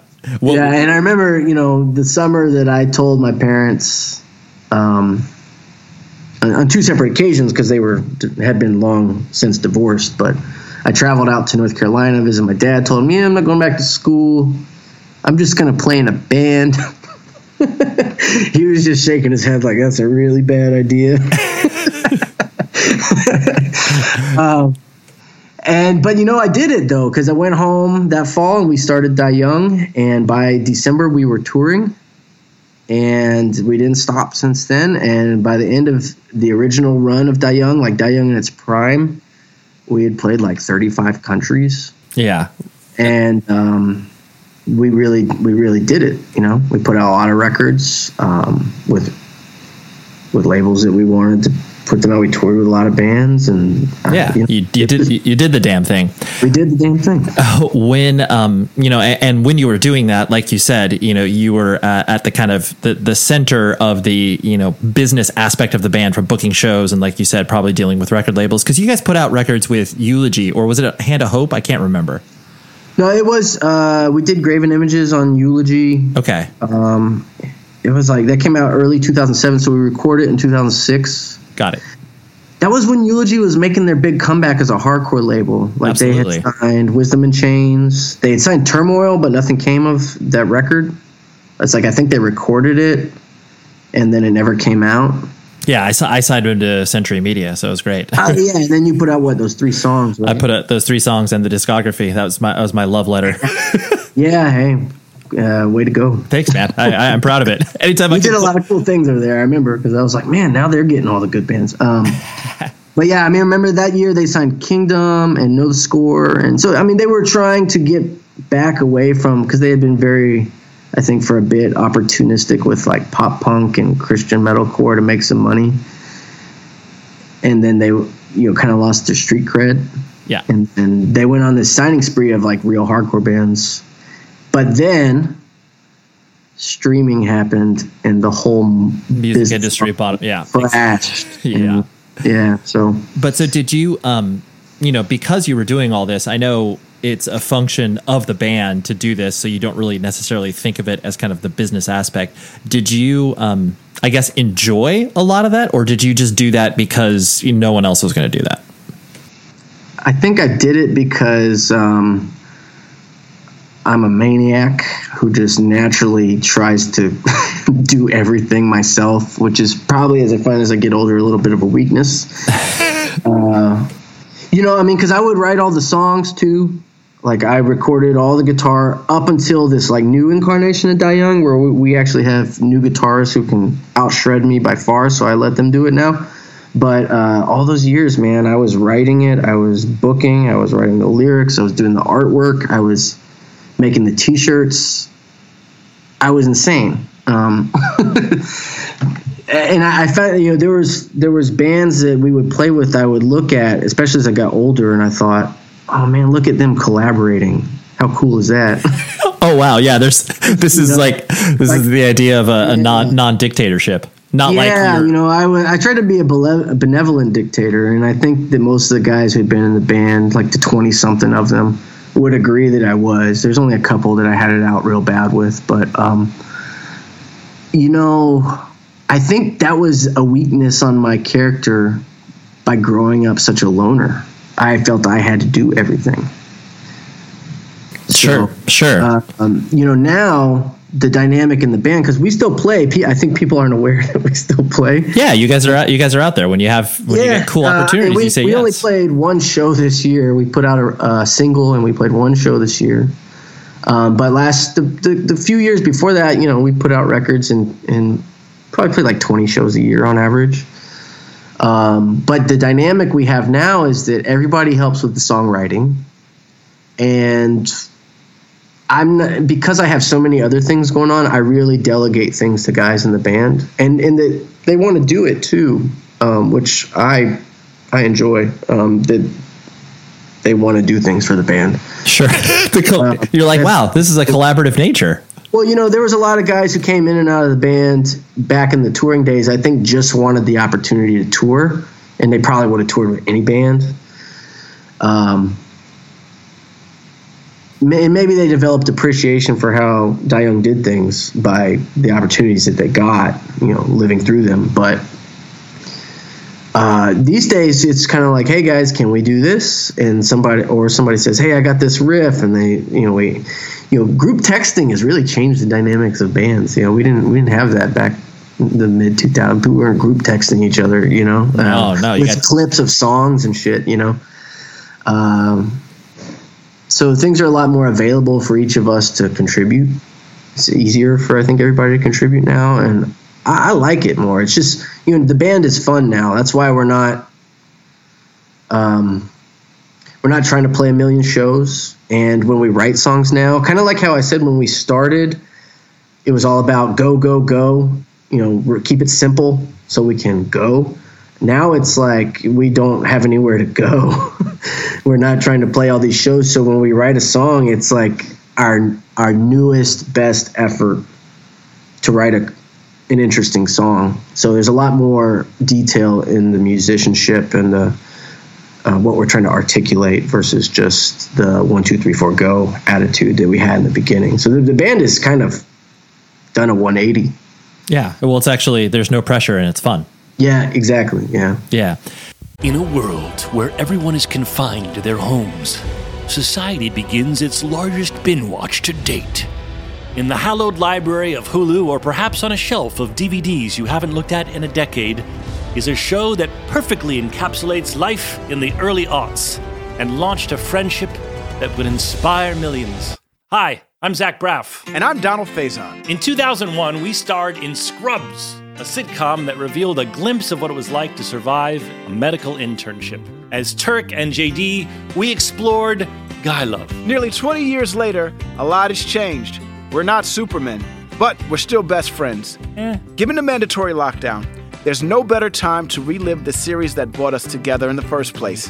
yeah. And I remember, you know, the summer that I told my parents, on 2 separate occasions, because they had been long since divorced, but I traveled out to North Carolina, visited my dad, told him, yeah, I'm not going back to school. I'm just going to play in a band. He was just shaking his head like, that's a really bad idea. But you know, I did it though, because I went home that fall and we started Die Young, and by December we were touring, and we didn't stop since then. And by the end of the original run of Die Young, like Die Young in its prime, we had played like 35 countries. Yeah. And we really did it, you know. We put out a lot of records with labels that we wanted to put them out. We toured with a lot of bands, and you did the damn thing. We did the damn thing. When you were doing that, like you said, you know, you were at the kind of the center of the, you know, business aspect of the band, from booking shows and, like you said, probably dealing with record labels, because you guys put out records with Eulogy, or was it a Hand of Hope? I can't remember. No, it was, we did Graven Images on Eulogy. Okay. It was like, that came out early 2007, so we recorded it in 2006. Got it. That was when Eulogy was making their big comeback as a hardcore label. Like, Absolutely. They had signed Wisdom in Chains. They had signed Turmoil, but nothing came of that record. It's like, I think they recorded it, and then it never came out. Yeah, I signed him to Century Media, so it was great. Oh, yeah, and then you put out, those three songs, right? I put out those three songs and the discography. That was my love letter. Yeah, hey. Way to go. Thanks, man. I'm proud of it. Anytime we did a lot of cool things over there, I remember, because I was like, man, now they're getting all the good bands. But yeah, I mean, I remember that year they signed Kingdom and No Score. And so, I mean, they were trying to get back away from, because they had been very, I think for a bit, opportunistic with like pop punk and Christian metalcore to make some money. And then they, you know, kind of lost their street cred. Yeah. And they went on this signing spree of like real hardcore bands. But then streaming happened and the whole music industry bottom. Yeah. Crashed. Yeah. Yeah. So, but so did you, you know, because you were doing all this, I know it's a function of the band to do this, so you don't really necessarily think of it as kind of the business aspect. Did you, I guess, enjoy a lot of that, or did you just do that because no one else was going to do that? I think I did it because, I'm a maniac who just naturally tries to do everything myself, which is probably, as I find as I get older, a little bit of a weakness. You know, I mean, because I would write all the songs too. Like, I recorded all the guitar up until this like new incarnation of Die Young, where we actually have new guitarists who can out-shred me by far, so I let them do it now. But all those years, man, I was writing it, I was booking, I was writing the lyrics, I was doing the artwork, I was making the t-shirts. I was insane. And I found, you know, there was bands that we would play with, I would look at, especially as I got older, and I thought, oh man, look at them collaborating. How cool is that? Oh wow, yeah, is the idea of a non-dictatorship. I tried to be a benevolent dictator, and I think that most of the guys who'd been in the band, like the 20 something of them, would agree that I was. There's only a couple that I had it out real bad with, but you know, I think that was a weakness on my character. By growing up such a loner, I felt I had to do everything. Sure. You know, now the dynamic in the band, because we still play. I think people aren't aware that we still play. Yeah, you guys are out there when you get cool opportunities. We only played one show this year. We put out a single and we played one show this year. But the few years before that, you know, we put out records and probably played like 20 shows a year on average. But the dynamic we have now is that everybody helps with the songwriting, and I'm not, because I have so many other things going on, I really delegate things to guys in the band, and they want to do it too, which I enjoy. That they want to do things for the band. Sure. You're like, wow, this is a collaborative nature. Well, you know, there was a lot of guys who came in and out of the band back in the touring days, I think just wanted the opportunity to tour, and they probably would have toured with any band. And maybe they developed appreciation for how Die Young did things by the opportunities that they got, you know, living through them. But These days, it's kind of like, hey guys, can we do this? And somebody says, hey, I got this riff, and they, group texting has really changed the dynamics of bands. We didn't have that back in the mid 2000s. People weren't group texting each other, with clips of songs and shit, So things are a lot more available for each of us to contribute. It's easier for, I think, everybody to contribute now, and I like it more. It's just, the band is fun now. That's why we're not trying to play a million shows. And when we write songs now, kind of like how I said when we started, it was all about go, go, go. Keep it simple so we can go. Now it's like we don't have anywhere to go. We're not trying to play all these shows. So when we write a song, it's like our newest, best effort to write an interesting song. So there's a lot more detail in the musicianship and the what we're trying to articulate versus just the 1, 2, 3, 4 go attitude that we had in the beginning. So the band has kind of done a 180. Yeah. Well, it's actually, there's no pressure and it's fun. Yeah, exactly. Yeah. Yeah. In a world where everyone is confined to their homes, society begins its largest bin watch to date. In the hallowed library of Hulu, or perhaps on a shelf of DVDs you haven't looked at in a decade, is a show that perfectly encapsulates life in the early aughts and launched a friendship that would inspire millions. Hi, I'm Zach Braff. And I'm Donald Faison. In 2001, we starred in Scrubs, a sitcom that revealed a glimpse of what it was like to survive a medical internship. As Turk and JD, we explored guy love. Nearly 20 years later, a lot has changed. We're not Supermen, but we're still best friends. Given the mandatory lockdown, there's no better time to relive the series that brought us together in the first place.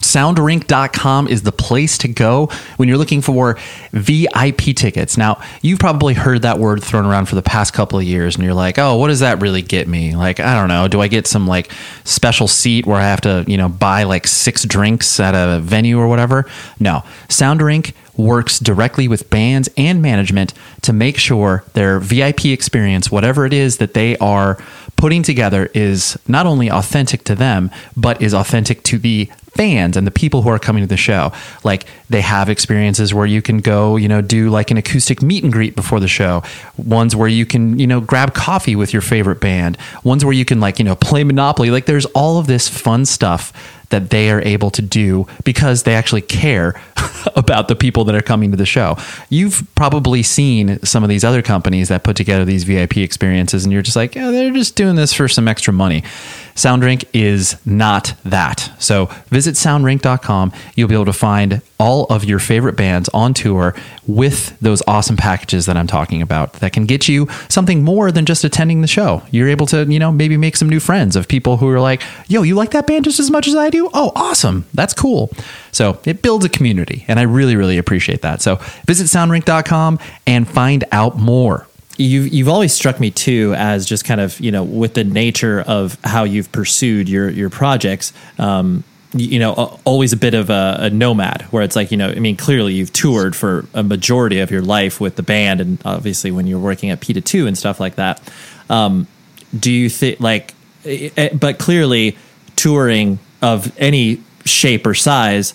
SoundRink.com is the place to go when you're looking for VIP tickets. Now, you've probably heard that word thrown around for the past couple of years, and you're like, oh, what does that really get me? Like, I don't know. Do I get some like special seat where I have to, buy like 6 drinks at a venue or whatever? No. SoundRink works directly with bands and management to make sure their VIP experience, whatever it is that they are putting together, is not only authentic to them, but is authentic to the fans and the people who are coming to the show. Like, they have experiences where you can go, do like an acoustic meet and greet before the show, ones where you can, grab coffee with your favorite band, ones where you can like, play Monopoly. Like, there's all of this fun stuff that they are able to do because they actually care about the people that are coming to the show. You've probably seen some of these other companies that put together these VIP experiences and you're just like, yeah, they're just doing this for some extra money. SoundRink is not that. So visit soundrink.com. You'll be able to find all of your favorite bands on tour with those awesome packages that I'm talking about that can get you something more than just attending the show. You're able to, maybe make some new friends of people who are like, yo, you like that band just as much as I do? Oh, awesome. That's cool. So it builds a community and I really, really appreciate that. So visit soundrink.com and find out more. You've always struck me too as just kind of, with the nature of how you've pursued your projects, always a bit of a nomad where it's like, clearly you've toured for a majority of your life with the band. And obviously when you're working at PETA 2 and stuff like that, do you think but clearly touring of any shape or size,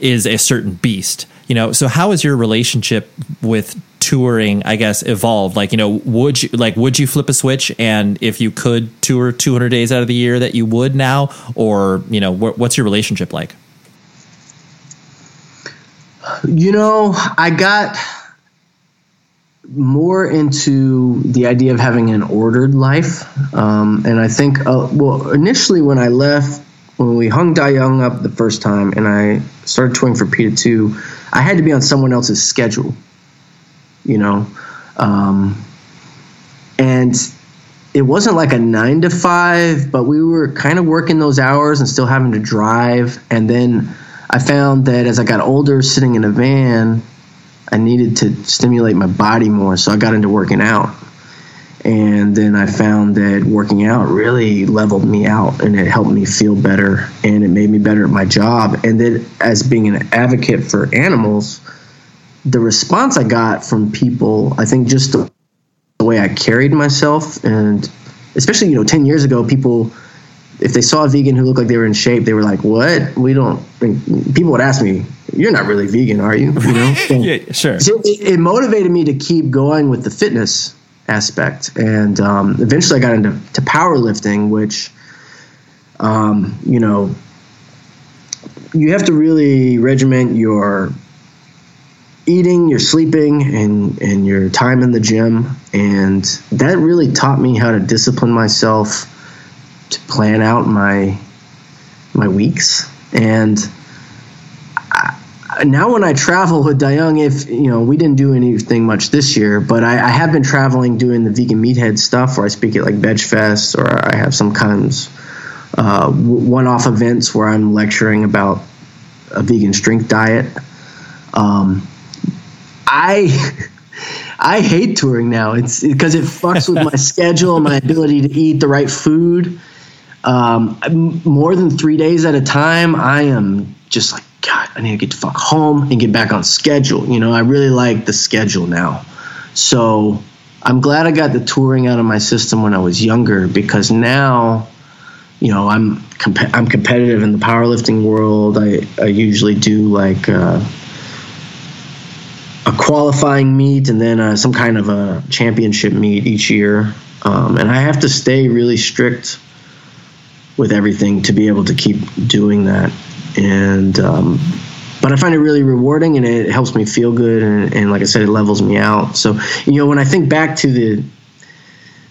is a certain beast, so how has your relationship with touring, I guess, evolved? Like, would you flip a switch? And if you could tour 200 days out of the year that you would now, or, what's your relationship like? I got more into the idea of having an ordered life. And I think, initially when I left, when we hung Die Young up the first time and I started touring for PETA 2, I had to be on someone else's schedule. And it wasn't like a 9 to 5, but we were kind of working those hours and still having to drive. And then I found that as I got older, sitting in a van, I needed to stimulate my body more, so I got into working out. And then I found that working out really leveled me out, and it helped me feel better, and it made me better at my job. And then as being an advocate for animals, the response I got from people, I think just the way I carried myself, and especially, 10 years ago, people, if they saw a vegan who looked like they were in shape, they were like, what? We don't think, people would ask me, you're not really vegan, are you? Yeah, sure. So it motivated me to keep going with the fitness aspect, and eventually I got into powerlifting, which you have to really regiment your eating, your sleeping, and your time in the gym, and that really taught me how to discipline myself, to plan out my weeks. And now when I travel with Die Young, if we didn't do anything much this year, but I have been traveling doing the vegan meathead stuff, where I speak at like Veg Fest, or I have some kinds one-off events where I'm lecturing about a vegan strength diet. I hate touring now. It's because it fucks with my schedule and my ability to eat the right food. More than 3 days at a time, I am just like, God, I need to get the fuck home and get back on schedule. I really like the schedule now. So I'm glad I got the touring out of my system when I was younger, because now, I'm competitive in the powerlifting world. I usually do like a qualifying meet, and then some kind of a championship meet each year. And I have to stay really strict with everything to be able to keep doing that. And but I find it really rewarding, and it helps me feel good, and like I said, it levels me out. So when I think back to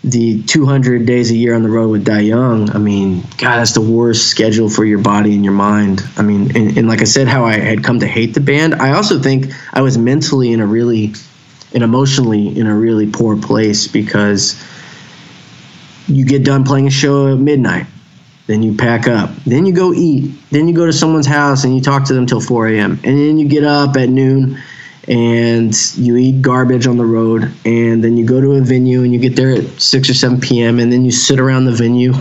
the 200 days a year on the road with Die Young, I mean, God, that's the worst schedule for your body and your mind. I mean, and like I said, how I had come to hate the band, I also think I was mentally and emotionally in a really poor place, because you get done playing a show at midnight. Then you pack up. Then you go eat. Then you go to someone's house and you talk to them till 4 a.m. And then you get up at noon and you eat garbage on the road. And then you go to a venue and you get there at 6 or 7 p.m. And then you sit around the venue.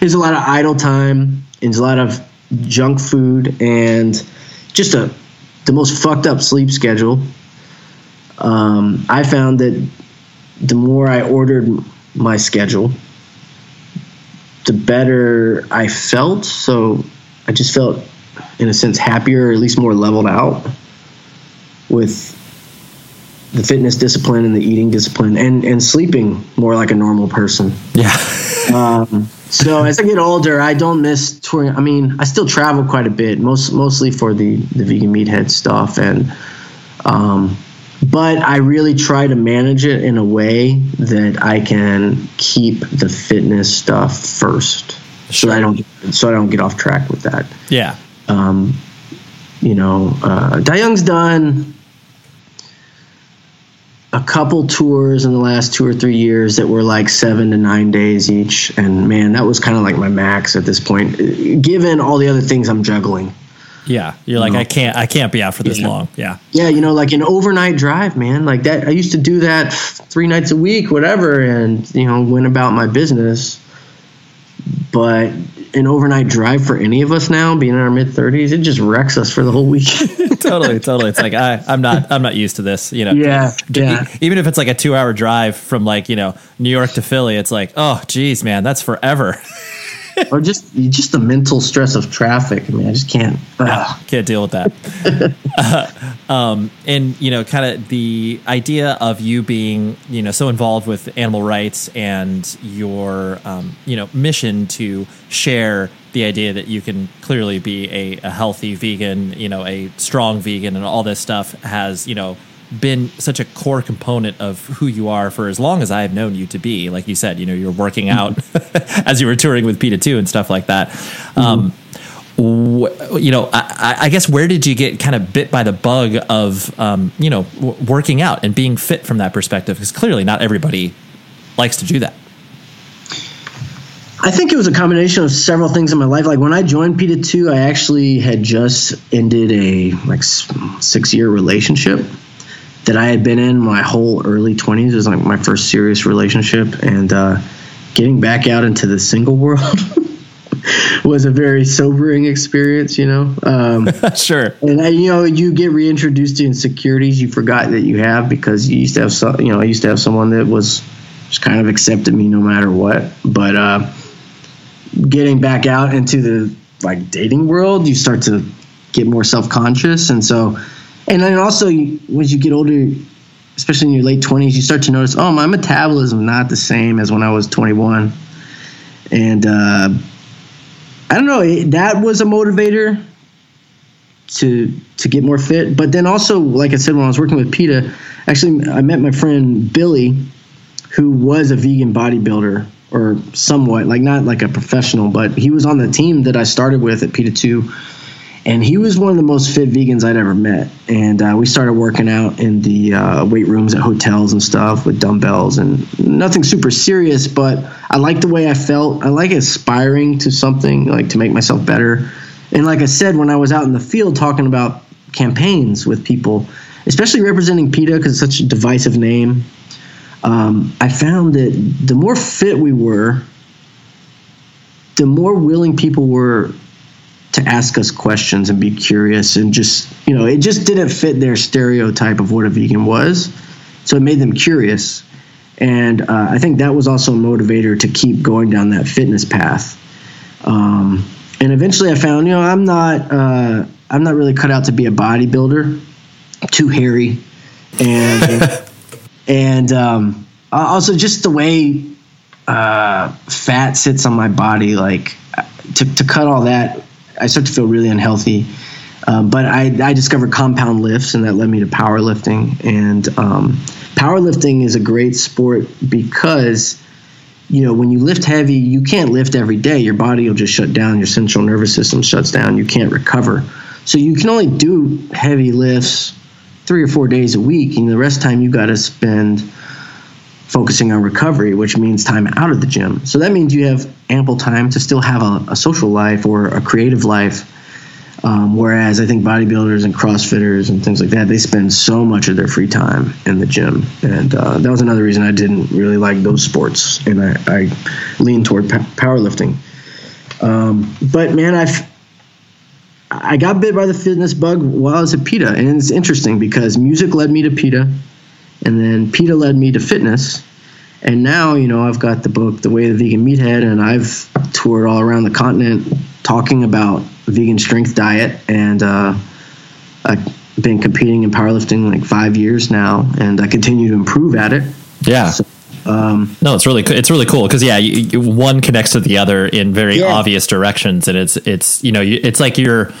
There's a lot of idle time. There's a lot of junk food and just the most fucked up sleep schedule. I found that the more I ordered my schedule, the better I felt. So I just felt, in a sense, happier, or at least more leveled out with the fitness discipline and the eating discipline, and sleeping more like a normal person. Yeah. So as I get older, I don't miss touring. I mean, I still travel quite a bit, mostly for the vegan meathead stuff. And, but I really try to manage it in a way that I can keep the fitness stuff first, sure, so I don't get off track with that. Yeah. Die Young's done a couple tours in the last 2 or 3 years that were like 7 to 9 days each, and man, that was kind of like my max at this point, given all the other things I'm juggling. Yeah, you're like, I can't be out for this long. Yeah. Yeah, like an overnight drive, man. Like that, I used to do that 3 nights a week, whatever, and went about my business. But an overnight drive for any of us now, being in our mid-30s, it just wrecks us for the whole week. Totally. It's like I'm not used to this. Yeah. Even if it's like a 2-hour drive from like New York to Philly, it's like, oh geez, man, that's forever. Or just the mental stress of traffic. I mean, I just can't. Can't deal with that. And, kind of the idea of you being, so involved with animal rights and your, mission to share the idea that you can clearly be a healthy vegan, a strong vegan, and all this stuff has, been such a core component of who you are for as long as I have known you to be. Like you said, you're working out as you were touring with PETA 2 and stuff like that. Mm-hmm. I guess, where did you get kind of bit by the bug of, working out and being fit from that perspective? Because clearly not everybody likes to do that. I think it was a combination of several things in my life. Like when I joined PETA 2, I actually had just ended a 6-year relationship that I had been in my whole early 20s. It was like my first serious relationship, and getting back out into the single world was a very sobering experience, you know. Sure. And you know, you get reintroduced to insecurities you forgot that you have, because you used to have some, you know, I used to have someone that was just kind of accepted me no matter what. But getting back out into the dating world, you start to get more self-conscious, and then also as you get older, especially in your late 20s, you start to notice, oh, my metabolism not the same as when I was 21. And I don't know, that was a motivator to get more fit. But then also, like I said, when I was working with PETA, actually I met my friend Billy, who was a vegan bodybuilder, or somewhat, not like a professional, but he was on the team that I started with at PETA 2. And he was one of the most fit vegans I'd ever met. And we started working out in the weight rooms at hotels and stuff with dumbbells, and nothing super serious, but I liked the way I felt. I like aspiring to something, to make myself better. And like I said, when I was out in the field talking about campaigns with people, especially representing PETA, because it's such a divisive name, I found that the more fit we were, the more willing people were to ask us questions and be curious, and just, you know, it just didn't fit their stereotype of what a vegan was. So it made them curious. And I think that was also a motivator to keep going down that fitness path. And eventually I found, you know, I'm not really cut out to be a bodybuilder. I'm too hairy. And, and also just the way fat sits on my body, to cut all that, I start to feel really unhealthy, but I discovered compound lifts, and that led me to powerlifting. And powerlifting is a great sport because, you know, when you lift heavy, you can't lift every day. Your body will just shut down. Your central nervous system shuts down. You can't recover. So you can only do heavy lifts 3 or 4 days a week, and the rest of the time you got to spend focusing on recovery, which means time out of the gym. So that means you have ample time to still have a social life or a creative life. Whereas I think bodybuilders and CrossFitters and things like that, they spend so much of their free time in the gym. And that was another reason I didn't really like those sports, and I leaned toward powerlifting. But man, I got bit by the fitness bug while I was at PETA. And it's interesting because music led me to PETA, and then PETA led me to fitness. And now, you know, I've got the book, The Way of the Vegan Meathead, and I've toured all around the continent talking about vegan strength diet. And I've been competing in powerlifting 5 years now, and I continue to improve at it. Yeah. So, no, it's really cool because, yeah, one connects to the other in very obvious directions. And it's you know, it's like you're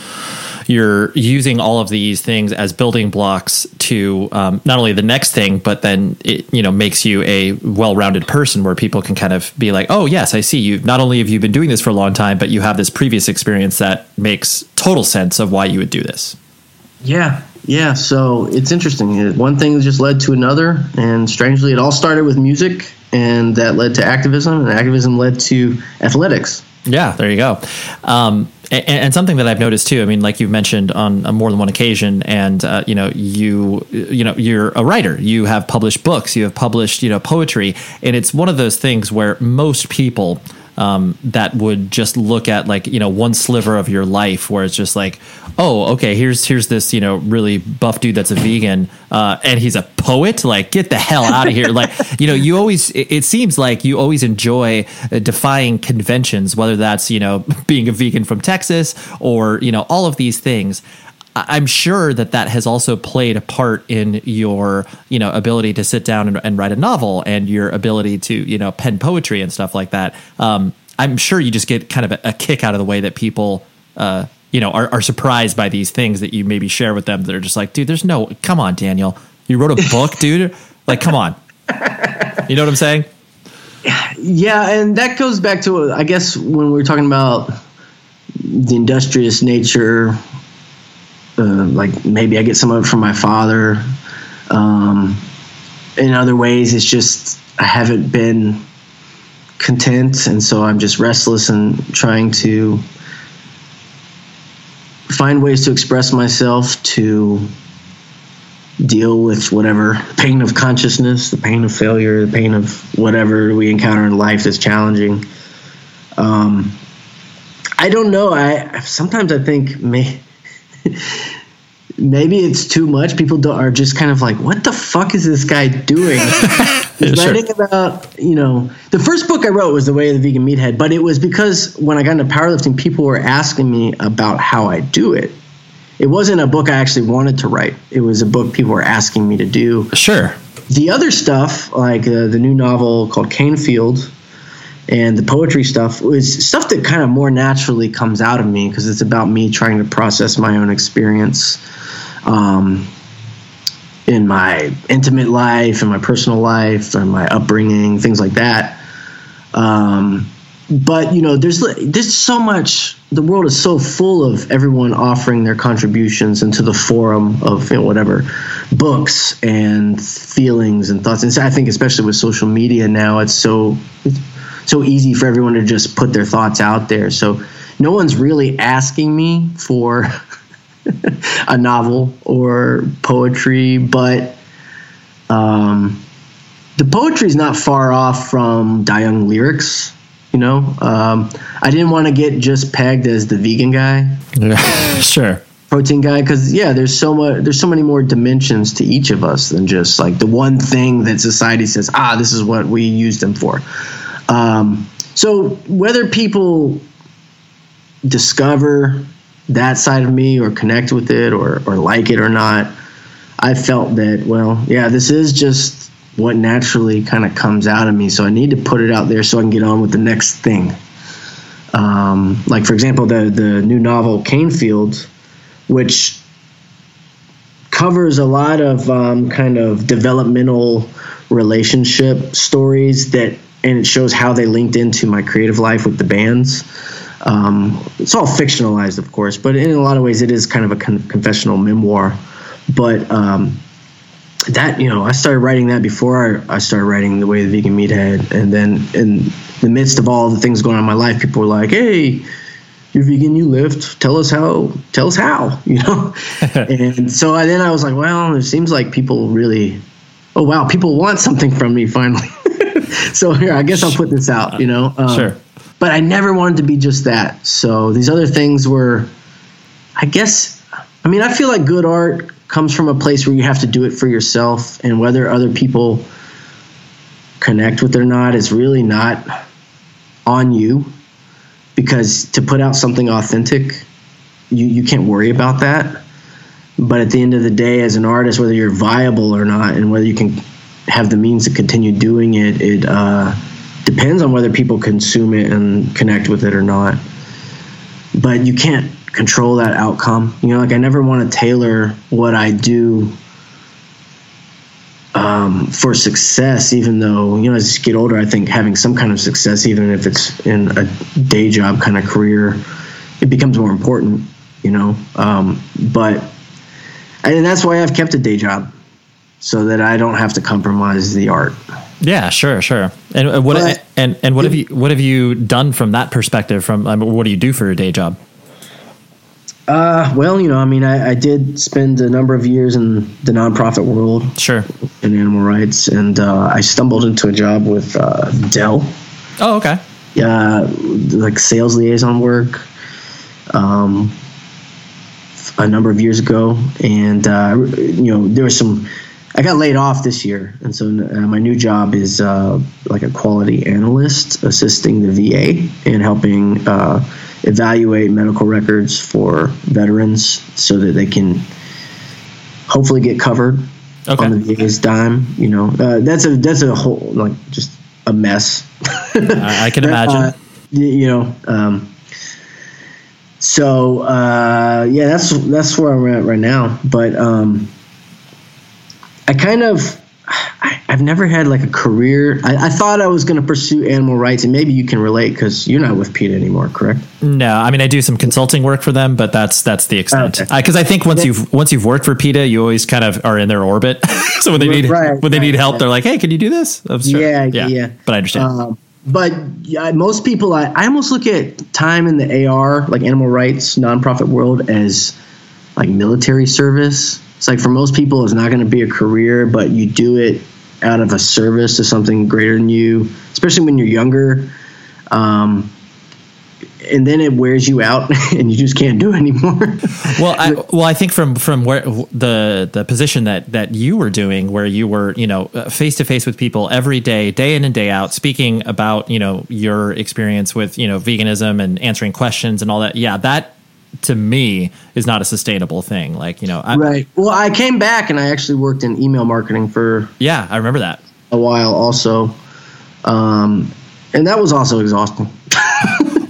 using all of these things as building blocks to not only the next thing, but then it, you know, makes you a well-rounded person where people can kind of be like, oh yes, I see you. Not only have you been doing this for a long time, but you have this previous experience that makes total sense of why you would do this. Yeah. Yeah. So it's interesting. One thing just led to another, and strangely it all started with music, and that led to activism, and activism led to athletics. Yeah, there you go. And something that I've noticed too, I mean, like you've mentioned on more than one occasion, and you're a writer, you have published books, you have published, you know, poetry, and it's one of those things where most people that would just look at one sliver of your life where it's just like, oh, okay, here's this, you know, really buff dude that's a vegan, and he's a poet, get the hell out of here. It seems like you always enjoy defying conventions, whether that's, you know, being a vegan from Texas or, you know, all of these things. I'm sure that has also played a part in your, you know, ability to sit down and write a novel, and your ability to, you know, pen poetry and stuff like that. I'm sure you just get kind of a kick out of the way that people, you know, are surprised by these things that you maybe share with them. They're just like, dude, there's no, come on, Daniel, you wrote a book, dude. Come on. You know what I'm saying? Yeah. And that goes back to, I guess, when we were talking about the industrious nature. Maybe I get some of it from my father. In other ways, it's just I haven't been content, and so I'm just restless and trying to find ways to express myself, to deal with whatever pain of consciousness, the pain of failure, the pain of whatever we encounter in life that's challenging. I don't know. I sometimes think maybe it's too much. People are just kind of like, what the fuck is this guy doing? He's writing about, you know, the first book I wrote was The Way of the Vegan Meathead, but it was because when I got into powerlifting, people were asking me about how I do it. It wasn't a book I actually wanted to write. It was a book people were asking me to do. Sure. The other stuff, like the new novel called Cane Field, and the poetry stuff was stuff that kind of more naturally comes out of me because it's about me trying to process my own experience in my intimate life, in my personal life, and my upbringing, things like that. But, you know, there's so much – the world is so full of everyone offering their contributions into the forum of, you know, whatever, books and feelings and thoughts. And so I think especially with social media now, it's so – so easy for everyone to just put their thoughts out there. So no one's really asking me for a novel or poetry, but the poetry's not far off from Die Young lyrics, you know. I didn't want to get just pegged as the vegan guy. Sure. Protein guy, because there's so many more dimensions to each of us than just like the one thing that society says, this is what we use them for. So whether people discover that side of me or connect with it or like it or not, I felt that, this is just what naturally kind of comes out of me. So I need to put it out there so I can get on with the next thing. Like, for example, the new novel Cane Field, which covers a lot of kind of developmental relationship stories that, and it shows how they linked into my creative life with the bands. It's all fictionalized, of course, but in a lot of ways it is kind of a confessional memoir. But that, you know, I started writing that before I started writing The Way of the Vegan Meathead. And then in the midst of all the things going on in my life, people were like, hey, you're vegan, you lift, tell us how, you know? And so then I was like, well, it seems like people really, people want something from me finally. So here, I guess I'll put this out, you know. Sure. But I never wanted to be just that. So these other things were, I feel like good art comes from a place where you have to do it for yourself. And whether other people connect with it or not, it's really not on you. Because to put out something authentic, you can't worry about that. But at the end of the day, as an artist, whether you're viable or not and whether you can have the means to continue doing it, it depends on whether people consume it and connect with it or not. But you can't control that outcome. You know, like I never want to tailor what I do for success, even though, you know, as you get older, I think having some kind of success, even if it's in a day job kind of career, it becomes more important, you know. And that's why I've kept a day job, so that I don't have to compromise the art. Yeah, sure. And what have you done from that perspective? What do you do for your day job? I did spend a number of years in the nonprofit world. Sure. In animal rights, and I stumbled into a job with Dell. Oh, okay. Yeah, like sales liaison work. A number of years ago, and there was some. I got laid off this year, and so my new job is like a quality analyst assisting the VA in helping evaluate medical records for veterans so that they can hopefully get covered on the VA's dime. You know, that's a whole, like, just a mess. I can imagine. That's where I'm at right now, but. I've never had like a career. I thought I was going to pursue animal rights, and maybe you can relate because you're not with PETA anymore, correct? No, I mean, I do some consulting work for them, but that's the extent. Because I think once you've worked for PETA, you always kind of are in their orbit. So when they need help, they're like, "Hey, can you do this?" I'm sure. But I understand. But most people, I almost look at time in the AR, like animal rights, nonprofit world, as like military service. It's like for most people, it's not going to be a career, but you do it out of a service to something greater than you, especially when you're younger. And then it wears you out and you just can't do it anymore. Well, I think from where the position that you were doing, where you were, face to face with people every day, day in and day out, speaking about, your experience with, veganism and answering questions and all that. Yeah. That to me is not a sustainable thing. Like, right. Well, I came back and I actually worked in email marketing for, I remember that a while also. And that was also exhausting.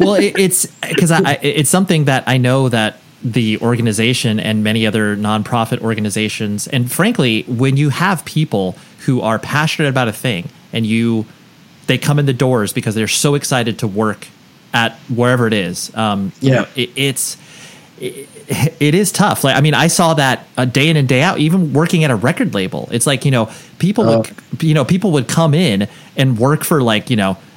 Well, it's because it's something that I know that the organization and many other nonprofit organizations, and frankly, when you have people who are passionate about a thing and they come in the doors because they're so excited to work at wherever it is. It is tough. Like, I mean, I saw that a day in and day out, even working at a record label. It's like, people would come in and work for like,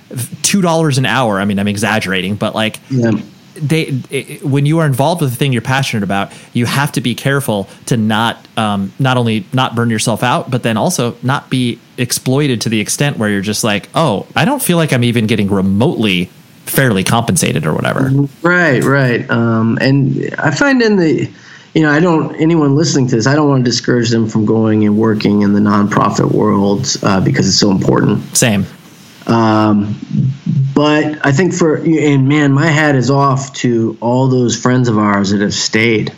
$2 an hour. I mean, I'm exaggerating, but like when you are involved with the thing you're passionate about, you have to be careful to not only not burn yourself out, but then also not be exploited to the extent where you're just like, oh, I don't feel like I'm even getting remotely fairly compensated or whatever. Right. And I find in the, anyone listening to this, I don't want to discourage them from going and working in the nonprofit world, because it's so important. Same. But I think my hat is off to all those friends of ours that have stayed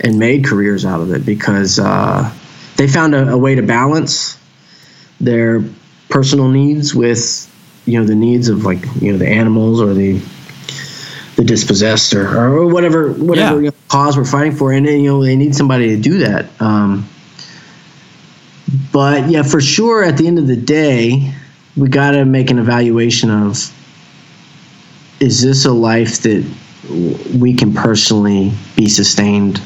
and made careers out of it, because they found a way to balance their personal needs with, the needs of like, the animals or the dispossessed or whatever cause we're fighting for. And, they need somebody to do that. But yeah, for sure. At the end of the day, we got to make an evaluation of, is this a life that we can personally be sustained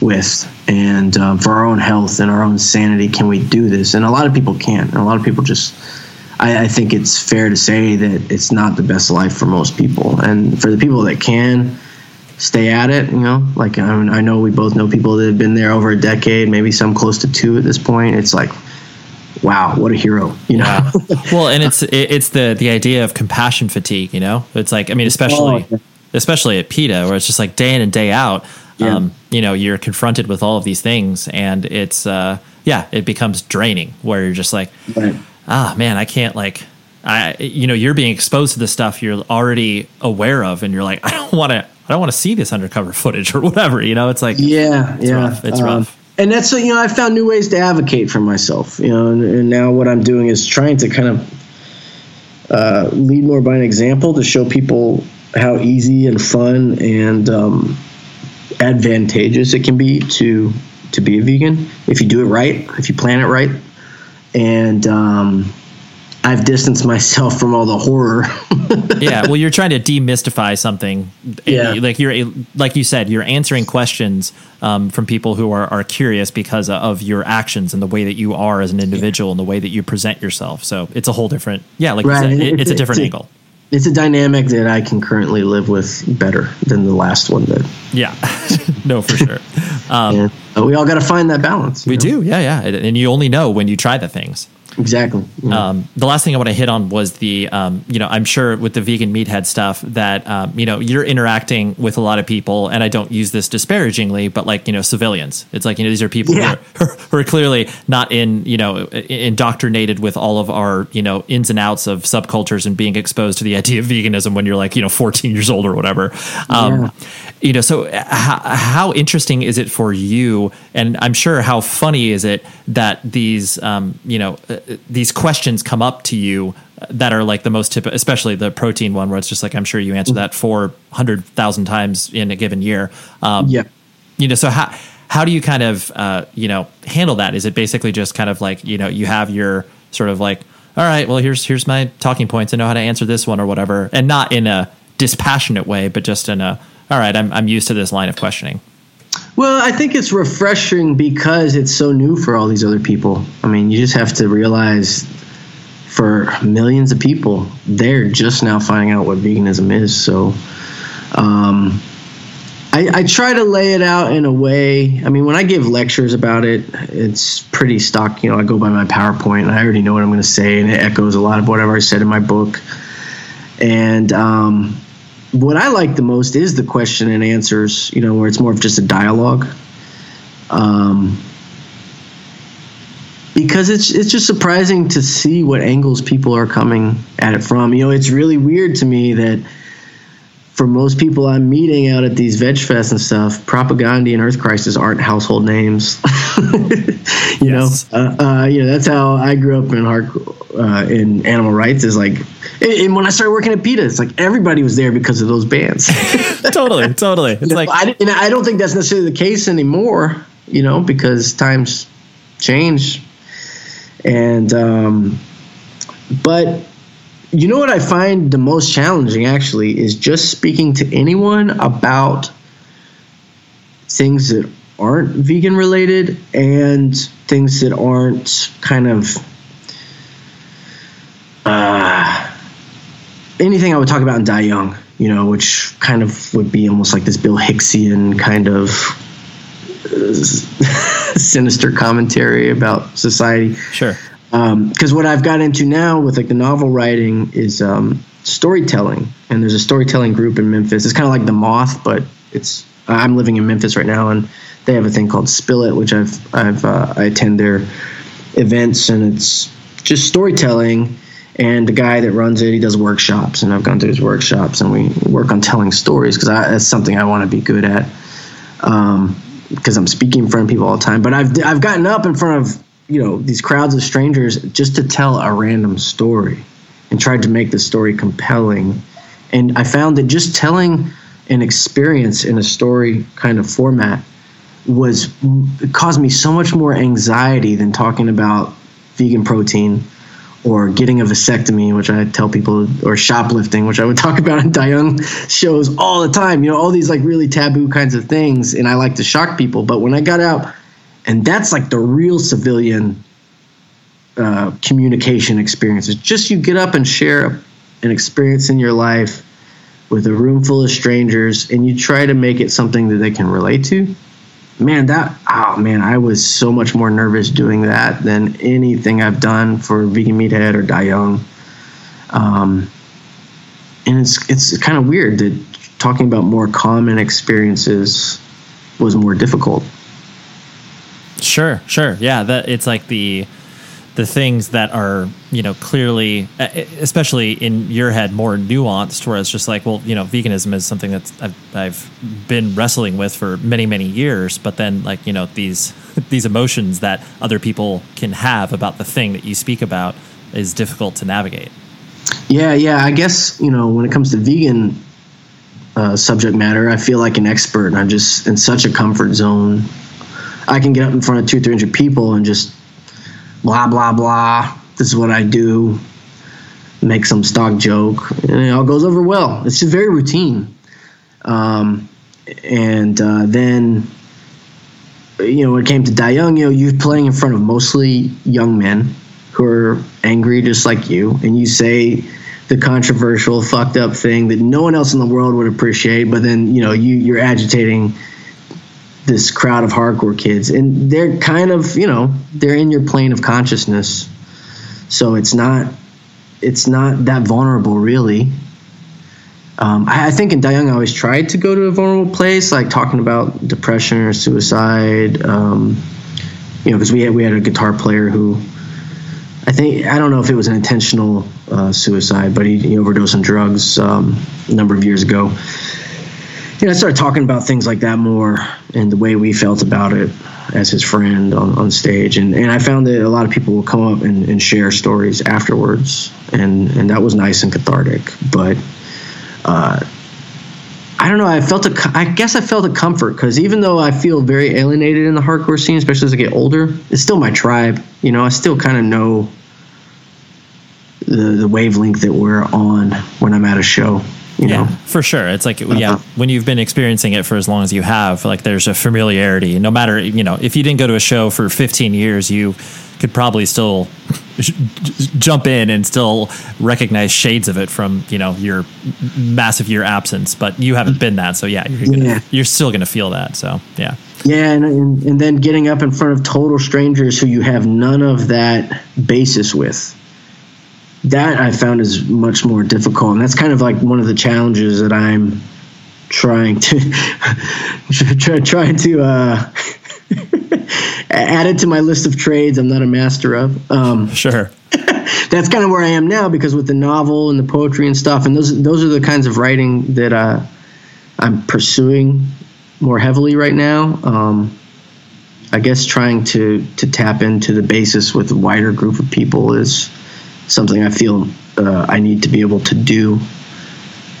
with? And for our own health and our own sanity, can we do this? And a lot of people can't. And a lot of people just, I think it's fair to say that it's not the best life for most people. And for the people that can stay at it, like I know we both know people that have been there over a decade, maybe some close to two at this point. It's like, wow, what a hero, Wow. Well, and it's the idea of compassion fatigue, It's like, I mean, especially at PETA, where it's just like day in and day out, you're confronted with all of these things, and it's, it becomes draining, where you're just like, man, I can't, like, you're being exposed to the stuff you're already aware of, and you're like, I don't want to see this undercover footage or whatever, It's like, It's rough. And that's, I found new ways to advocate for myself, and now what I'm doing is trying to kind of lead more by an example to show people how easy and fun and advantageous it can be to be a vegan if you do it right, if you plan it right. And I've distanced myself from all the horror. Yeah, well, you're trying to demystify something. Yeah. Like you said, you're answering questions from people who are curious because of your actions and the way that you are as an individual and the way that you present yourself. So it's a whole different, you said, it's a different angle. It's a dynamic that I can currently live with better than the last one. No, for sure. We all got to find that balance. We do. Yeah. And you only know when you try the things. Exactly. Yeah. The last thing I want to hit on was the, I'm sure with the vegan meathead stuff that, you're interacting with a lot of people, and I don't use this disparagingly, but like, civilians, it's like, these are people who are clearly not in, indoctrinated with all of our, ins and outs of subcultures and being exposed to the idea of veganism when you're like, 14 years old or whatever. So how interesting is it for you? And I'm sure how funny is it that these questions come up to you that are like the most typical, especially the protein one, where it's just like, I'm sure you answer that 400,000 times in a given year. So how do you kind of, handle that? Is it basically just kind of like, you have your sort of like, all right, well, here's my talking points. I know how to answer this one or whatever. And not in a dispassionate way, but just in a, all right, I'm used to this line of questioning. Well, I think it's refreshing because it's so new for all these other people. I mean, you just have to realize for millions of people, they're just now finding out what veganism is. So I try to lay it out in a way. I mean, when I give lectures about it, it's pretty stock. You know, I go by my PowerPoint, and I already know what I'm going to say, and it echoes a lot of whatever I said in my book. And what I like the most is the question and answers, you know, where it's more of just a dialogue. Because it's just surprising to see what angles people are coming at it from. You know, it's really weird to me that for most people I'm meeting out at these veg fests and stuff, Propaganda and Earth Crisis aren't household names. You know, that's how I grew up in animal rights. Is like, and when I started working at PETA, it's like everybody was there because of those bands. Totally. It's like I don't think that's necessarily the case anymore. You know, because times change. And, but you know what I find the most challenging actually is just speaking to anyone about things that aren't vegan related and things that aren't kind of, anything I would talk about in Die Young, you know, which kind of would be almost like this Bill Hicksian kind of sinister commentary about society. Sure. Because what I've got into now with like the novel writing is storytelling, and there's a storytelling group in Memphis. It's kind of like the Moth, but it's I'm living in Memphis right now, and they have a thing called Spill It, which I attend their events, and it's just storytelling. And the guy that runs it, he does workshops, and I've gone through his workshops, and we work on telling stories because that's something I want to be good at. Because I'm speaking in front of people all the time, but I've gotten up in front of, you know, these crowds of strangers just to tell a random story and tried to make the story compelling. And I found that just telling an experience in a story kind of format caused me so much more anxiety than talking about vegan protein or getting a vasectomy, which I tell people, or shoplifting, which I would talk about in Die Young shows all the time. You know, all these like really taboo kinds of things, and I like to shock people. But when I got out, and that's like the real civilian communication experience. It's just you get up and share an experience in your life with a room full of strangers, and you try to make it something that they can relate to. Man, I was so much more nervous doing that than anything I've done for Vegan Meathead or Die Young. And it's kind of weird that talking about more common experiences was more difficult. Sure. Yeah, that it's like the things that are, you know, clearly, especially in your head, more nuanced, where it's just like, well, you know, veganism is something that I've been wrestling with for many, many years. But then, like, you know, these emotions that other people can have about the thing that you speak about is difficult to navigate. Yeah. I guess, you know, when it comes to vegan subject matter, I feel like an expert. I'm just in such a comfort zone. I can get up in front of 200-300 people and just blah, blah, blah. This is what I do. Make some stock joke. And it all goes over well. It's just very routine. Then, you know, when it came to Die Young, you know, you're playing in front of mostly young men who are angry just like you. And you say the controversial, fucked up thing that no one else in the world would appreciate. But then, you know, you're agitating this crowd of hardcore kids, and they're kind of, you know, they're in your plane of consciousness, so it's not that vulnerable really. I think in Die Young I always tried to go to a vulnerable place, like talking about depression or suicide, you know, because we had a guitar player who I don't know if it was an intentional suicide, but he overdosed on drugs a number of years ago. You know, I started talking about things like that more and the way we felt about it as his friend on stage. And I found that a lot of people will come up and share stories afterwards. And that was nice and cathartic. But I don't know. I guess I felt a comfort, because even though I feel very alienated in the hardcore scene, especially as I get older, it's still my tribe. You know, I still kind of know the wavelength that we're on when I'm at a show. you know? For sure. It's like, when you've been experiencing it for as long as you have, like there's a familiarity. No matter, if you didn't go to a show for 15 years, you could probably still jump in and still recognize shades of it from, your massive year absence, but you haven't been that. So you're still going to feel that. So yeah. Yeah. And then getting up in front of total strangers who you have none of that basis with, that I found is much more difficult. And that's kind of like one of the challenges that I'm trying to add it to my list of trades I'm not a master of. Sure. That's kind of where I am now, because with the novel and the poetry and stuff, and those are the kinds of writing that I'm pursuing more heavily right now. I guess trying to tap into the basis with a wider group of people is something I feel I need to be able to do.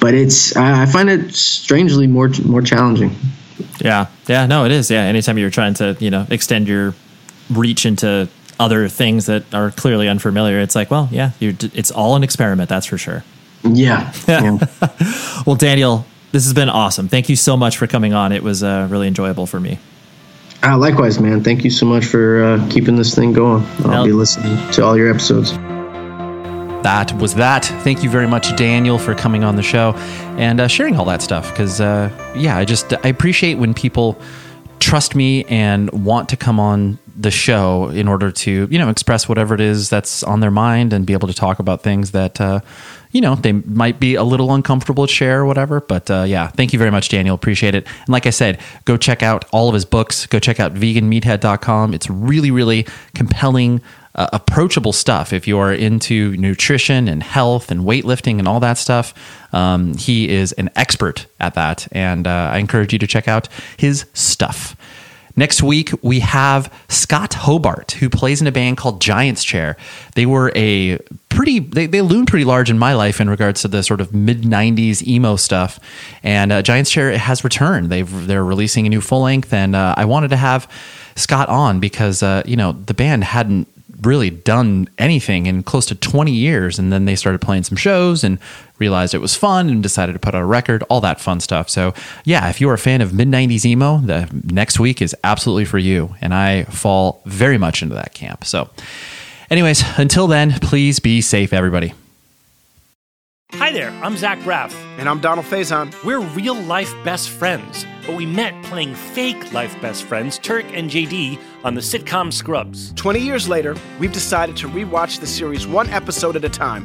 But I find it strangely more challenging. Yeah. Yeah, no, it is. Yeah. Anytime you're trying to, extend your reach into other things that are clearly unfamiliar, it's like, well, yeah, it's all an experiment. That's for sure. Yeah. Well, Daniel, this has been awesome. Thank you so much for coming on. It was really enjoyable for me. Likewise, man. Thank you so much for keeping this thing going. I'll be listening to all your episodes. That was that. Thank you very much, Daniel, for coming on the show and sharing all that stuff. Because, I appreciate when people trust me and want to come on the show in order to, express whatever it is that's on their mind and be able to talk about things that, they might be a little uncomfortable to share or whatever. But thank you very much, Daniel. Appreciate it. And like I said, go check out all of his books. Go check out veganmeathead.com. It's really, really compelling, approachable stuff if you are into nutrition and health and weightlifting and all that stuff. He is an expert at that, and I encourage you to check out his stuff. Next week, we have Scott Hobart, who plays in a band called Giant's Chair. They were they loomed pretty large in my life in regards to the sort of mid-90s emo stuff. And Giant's Chair has returned. They're releasing a new full-length, and I wanted to have Scott on because, the band hadn't really done anything in close to 20 years. And then they started playing some shows and realized it was fun and decided to put out a record, all that fun stuff. So yeah, if you're a fan of mid-90s emo, the next week is absolutely for you. And I fall very much into that camp. So anyways, until then, please be safe, everybody. Hi there, I'm Zach Braff. And I'm Donald Faison. We're real-life best friends, but we met playing fake-life best friends, Turk and JD, on the sitcom Scrubs. 20 years later, we've decided to rewatch the series one episode at a time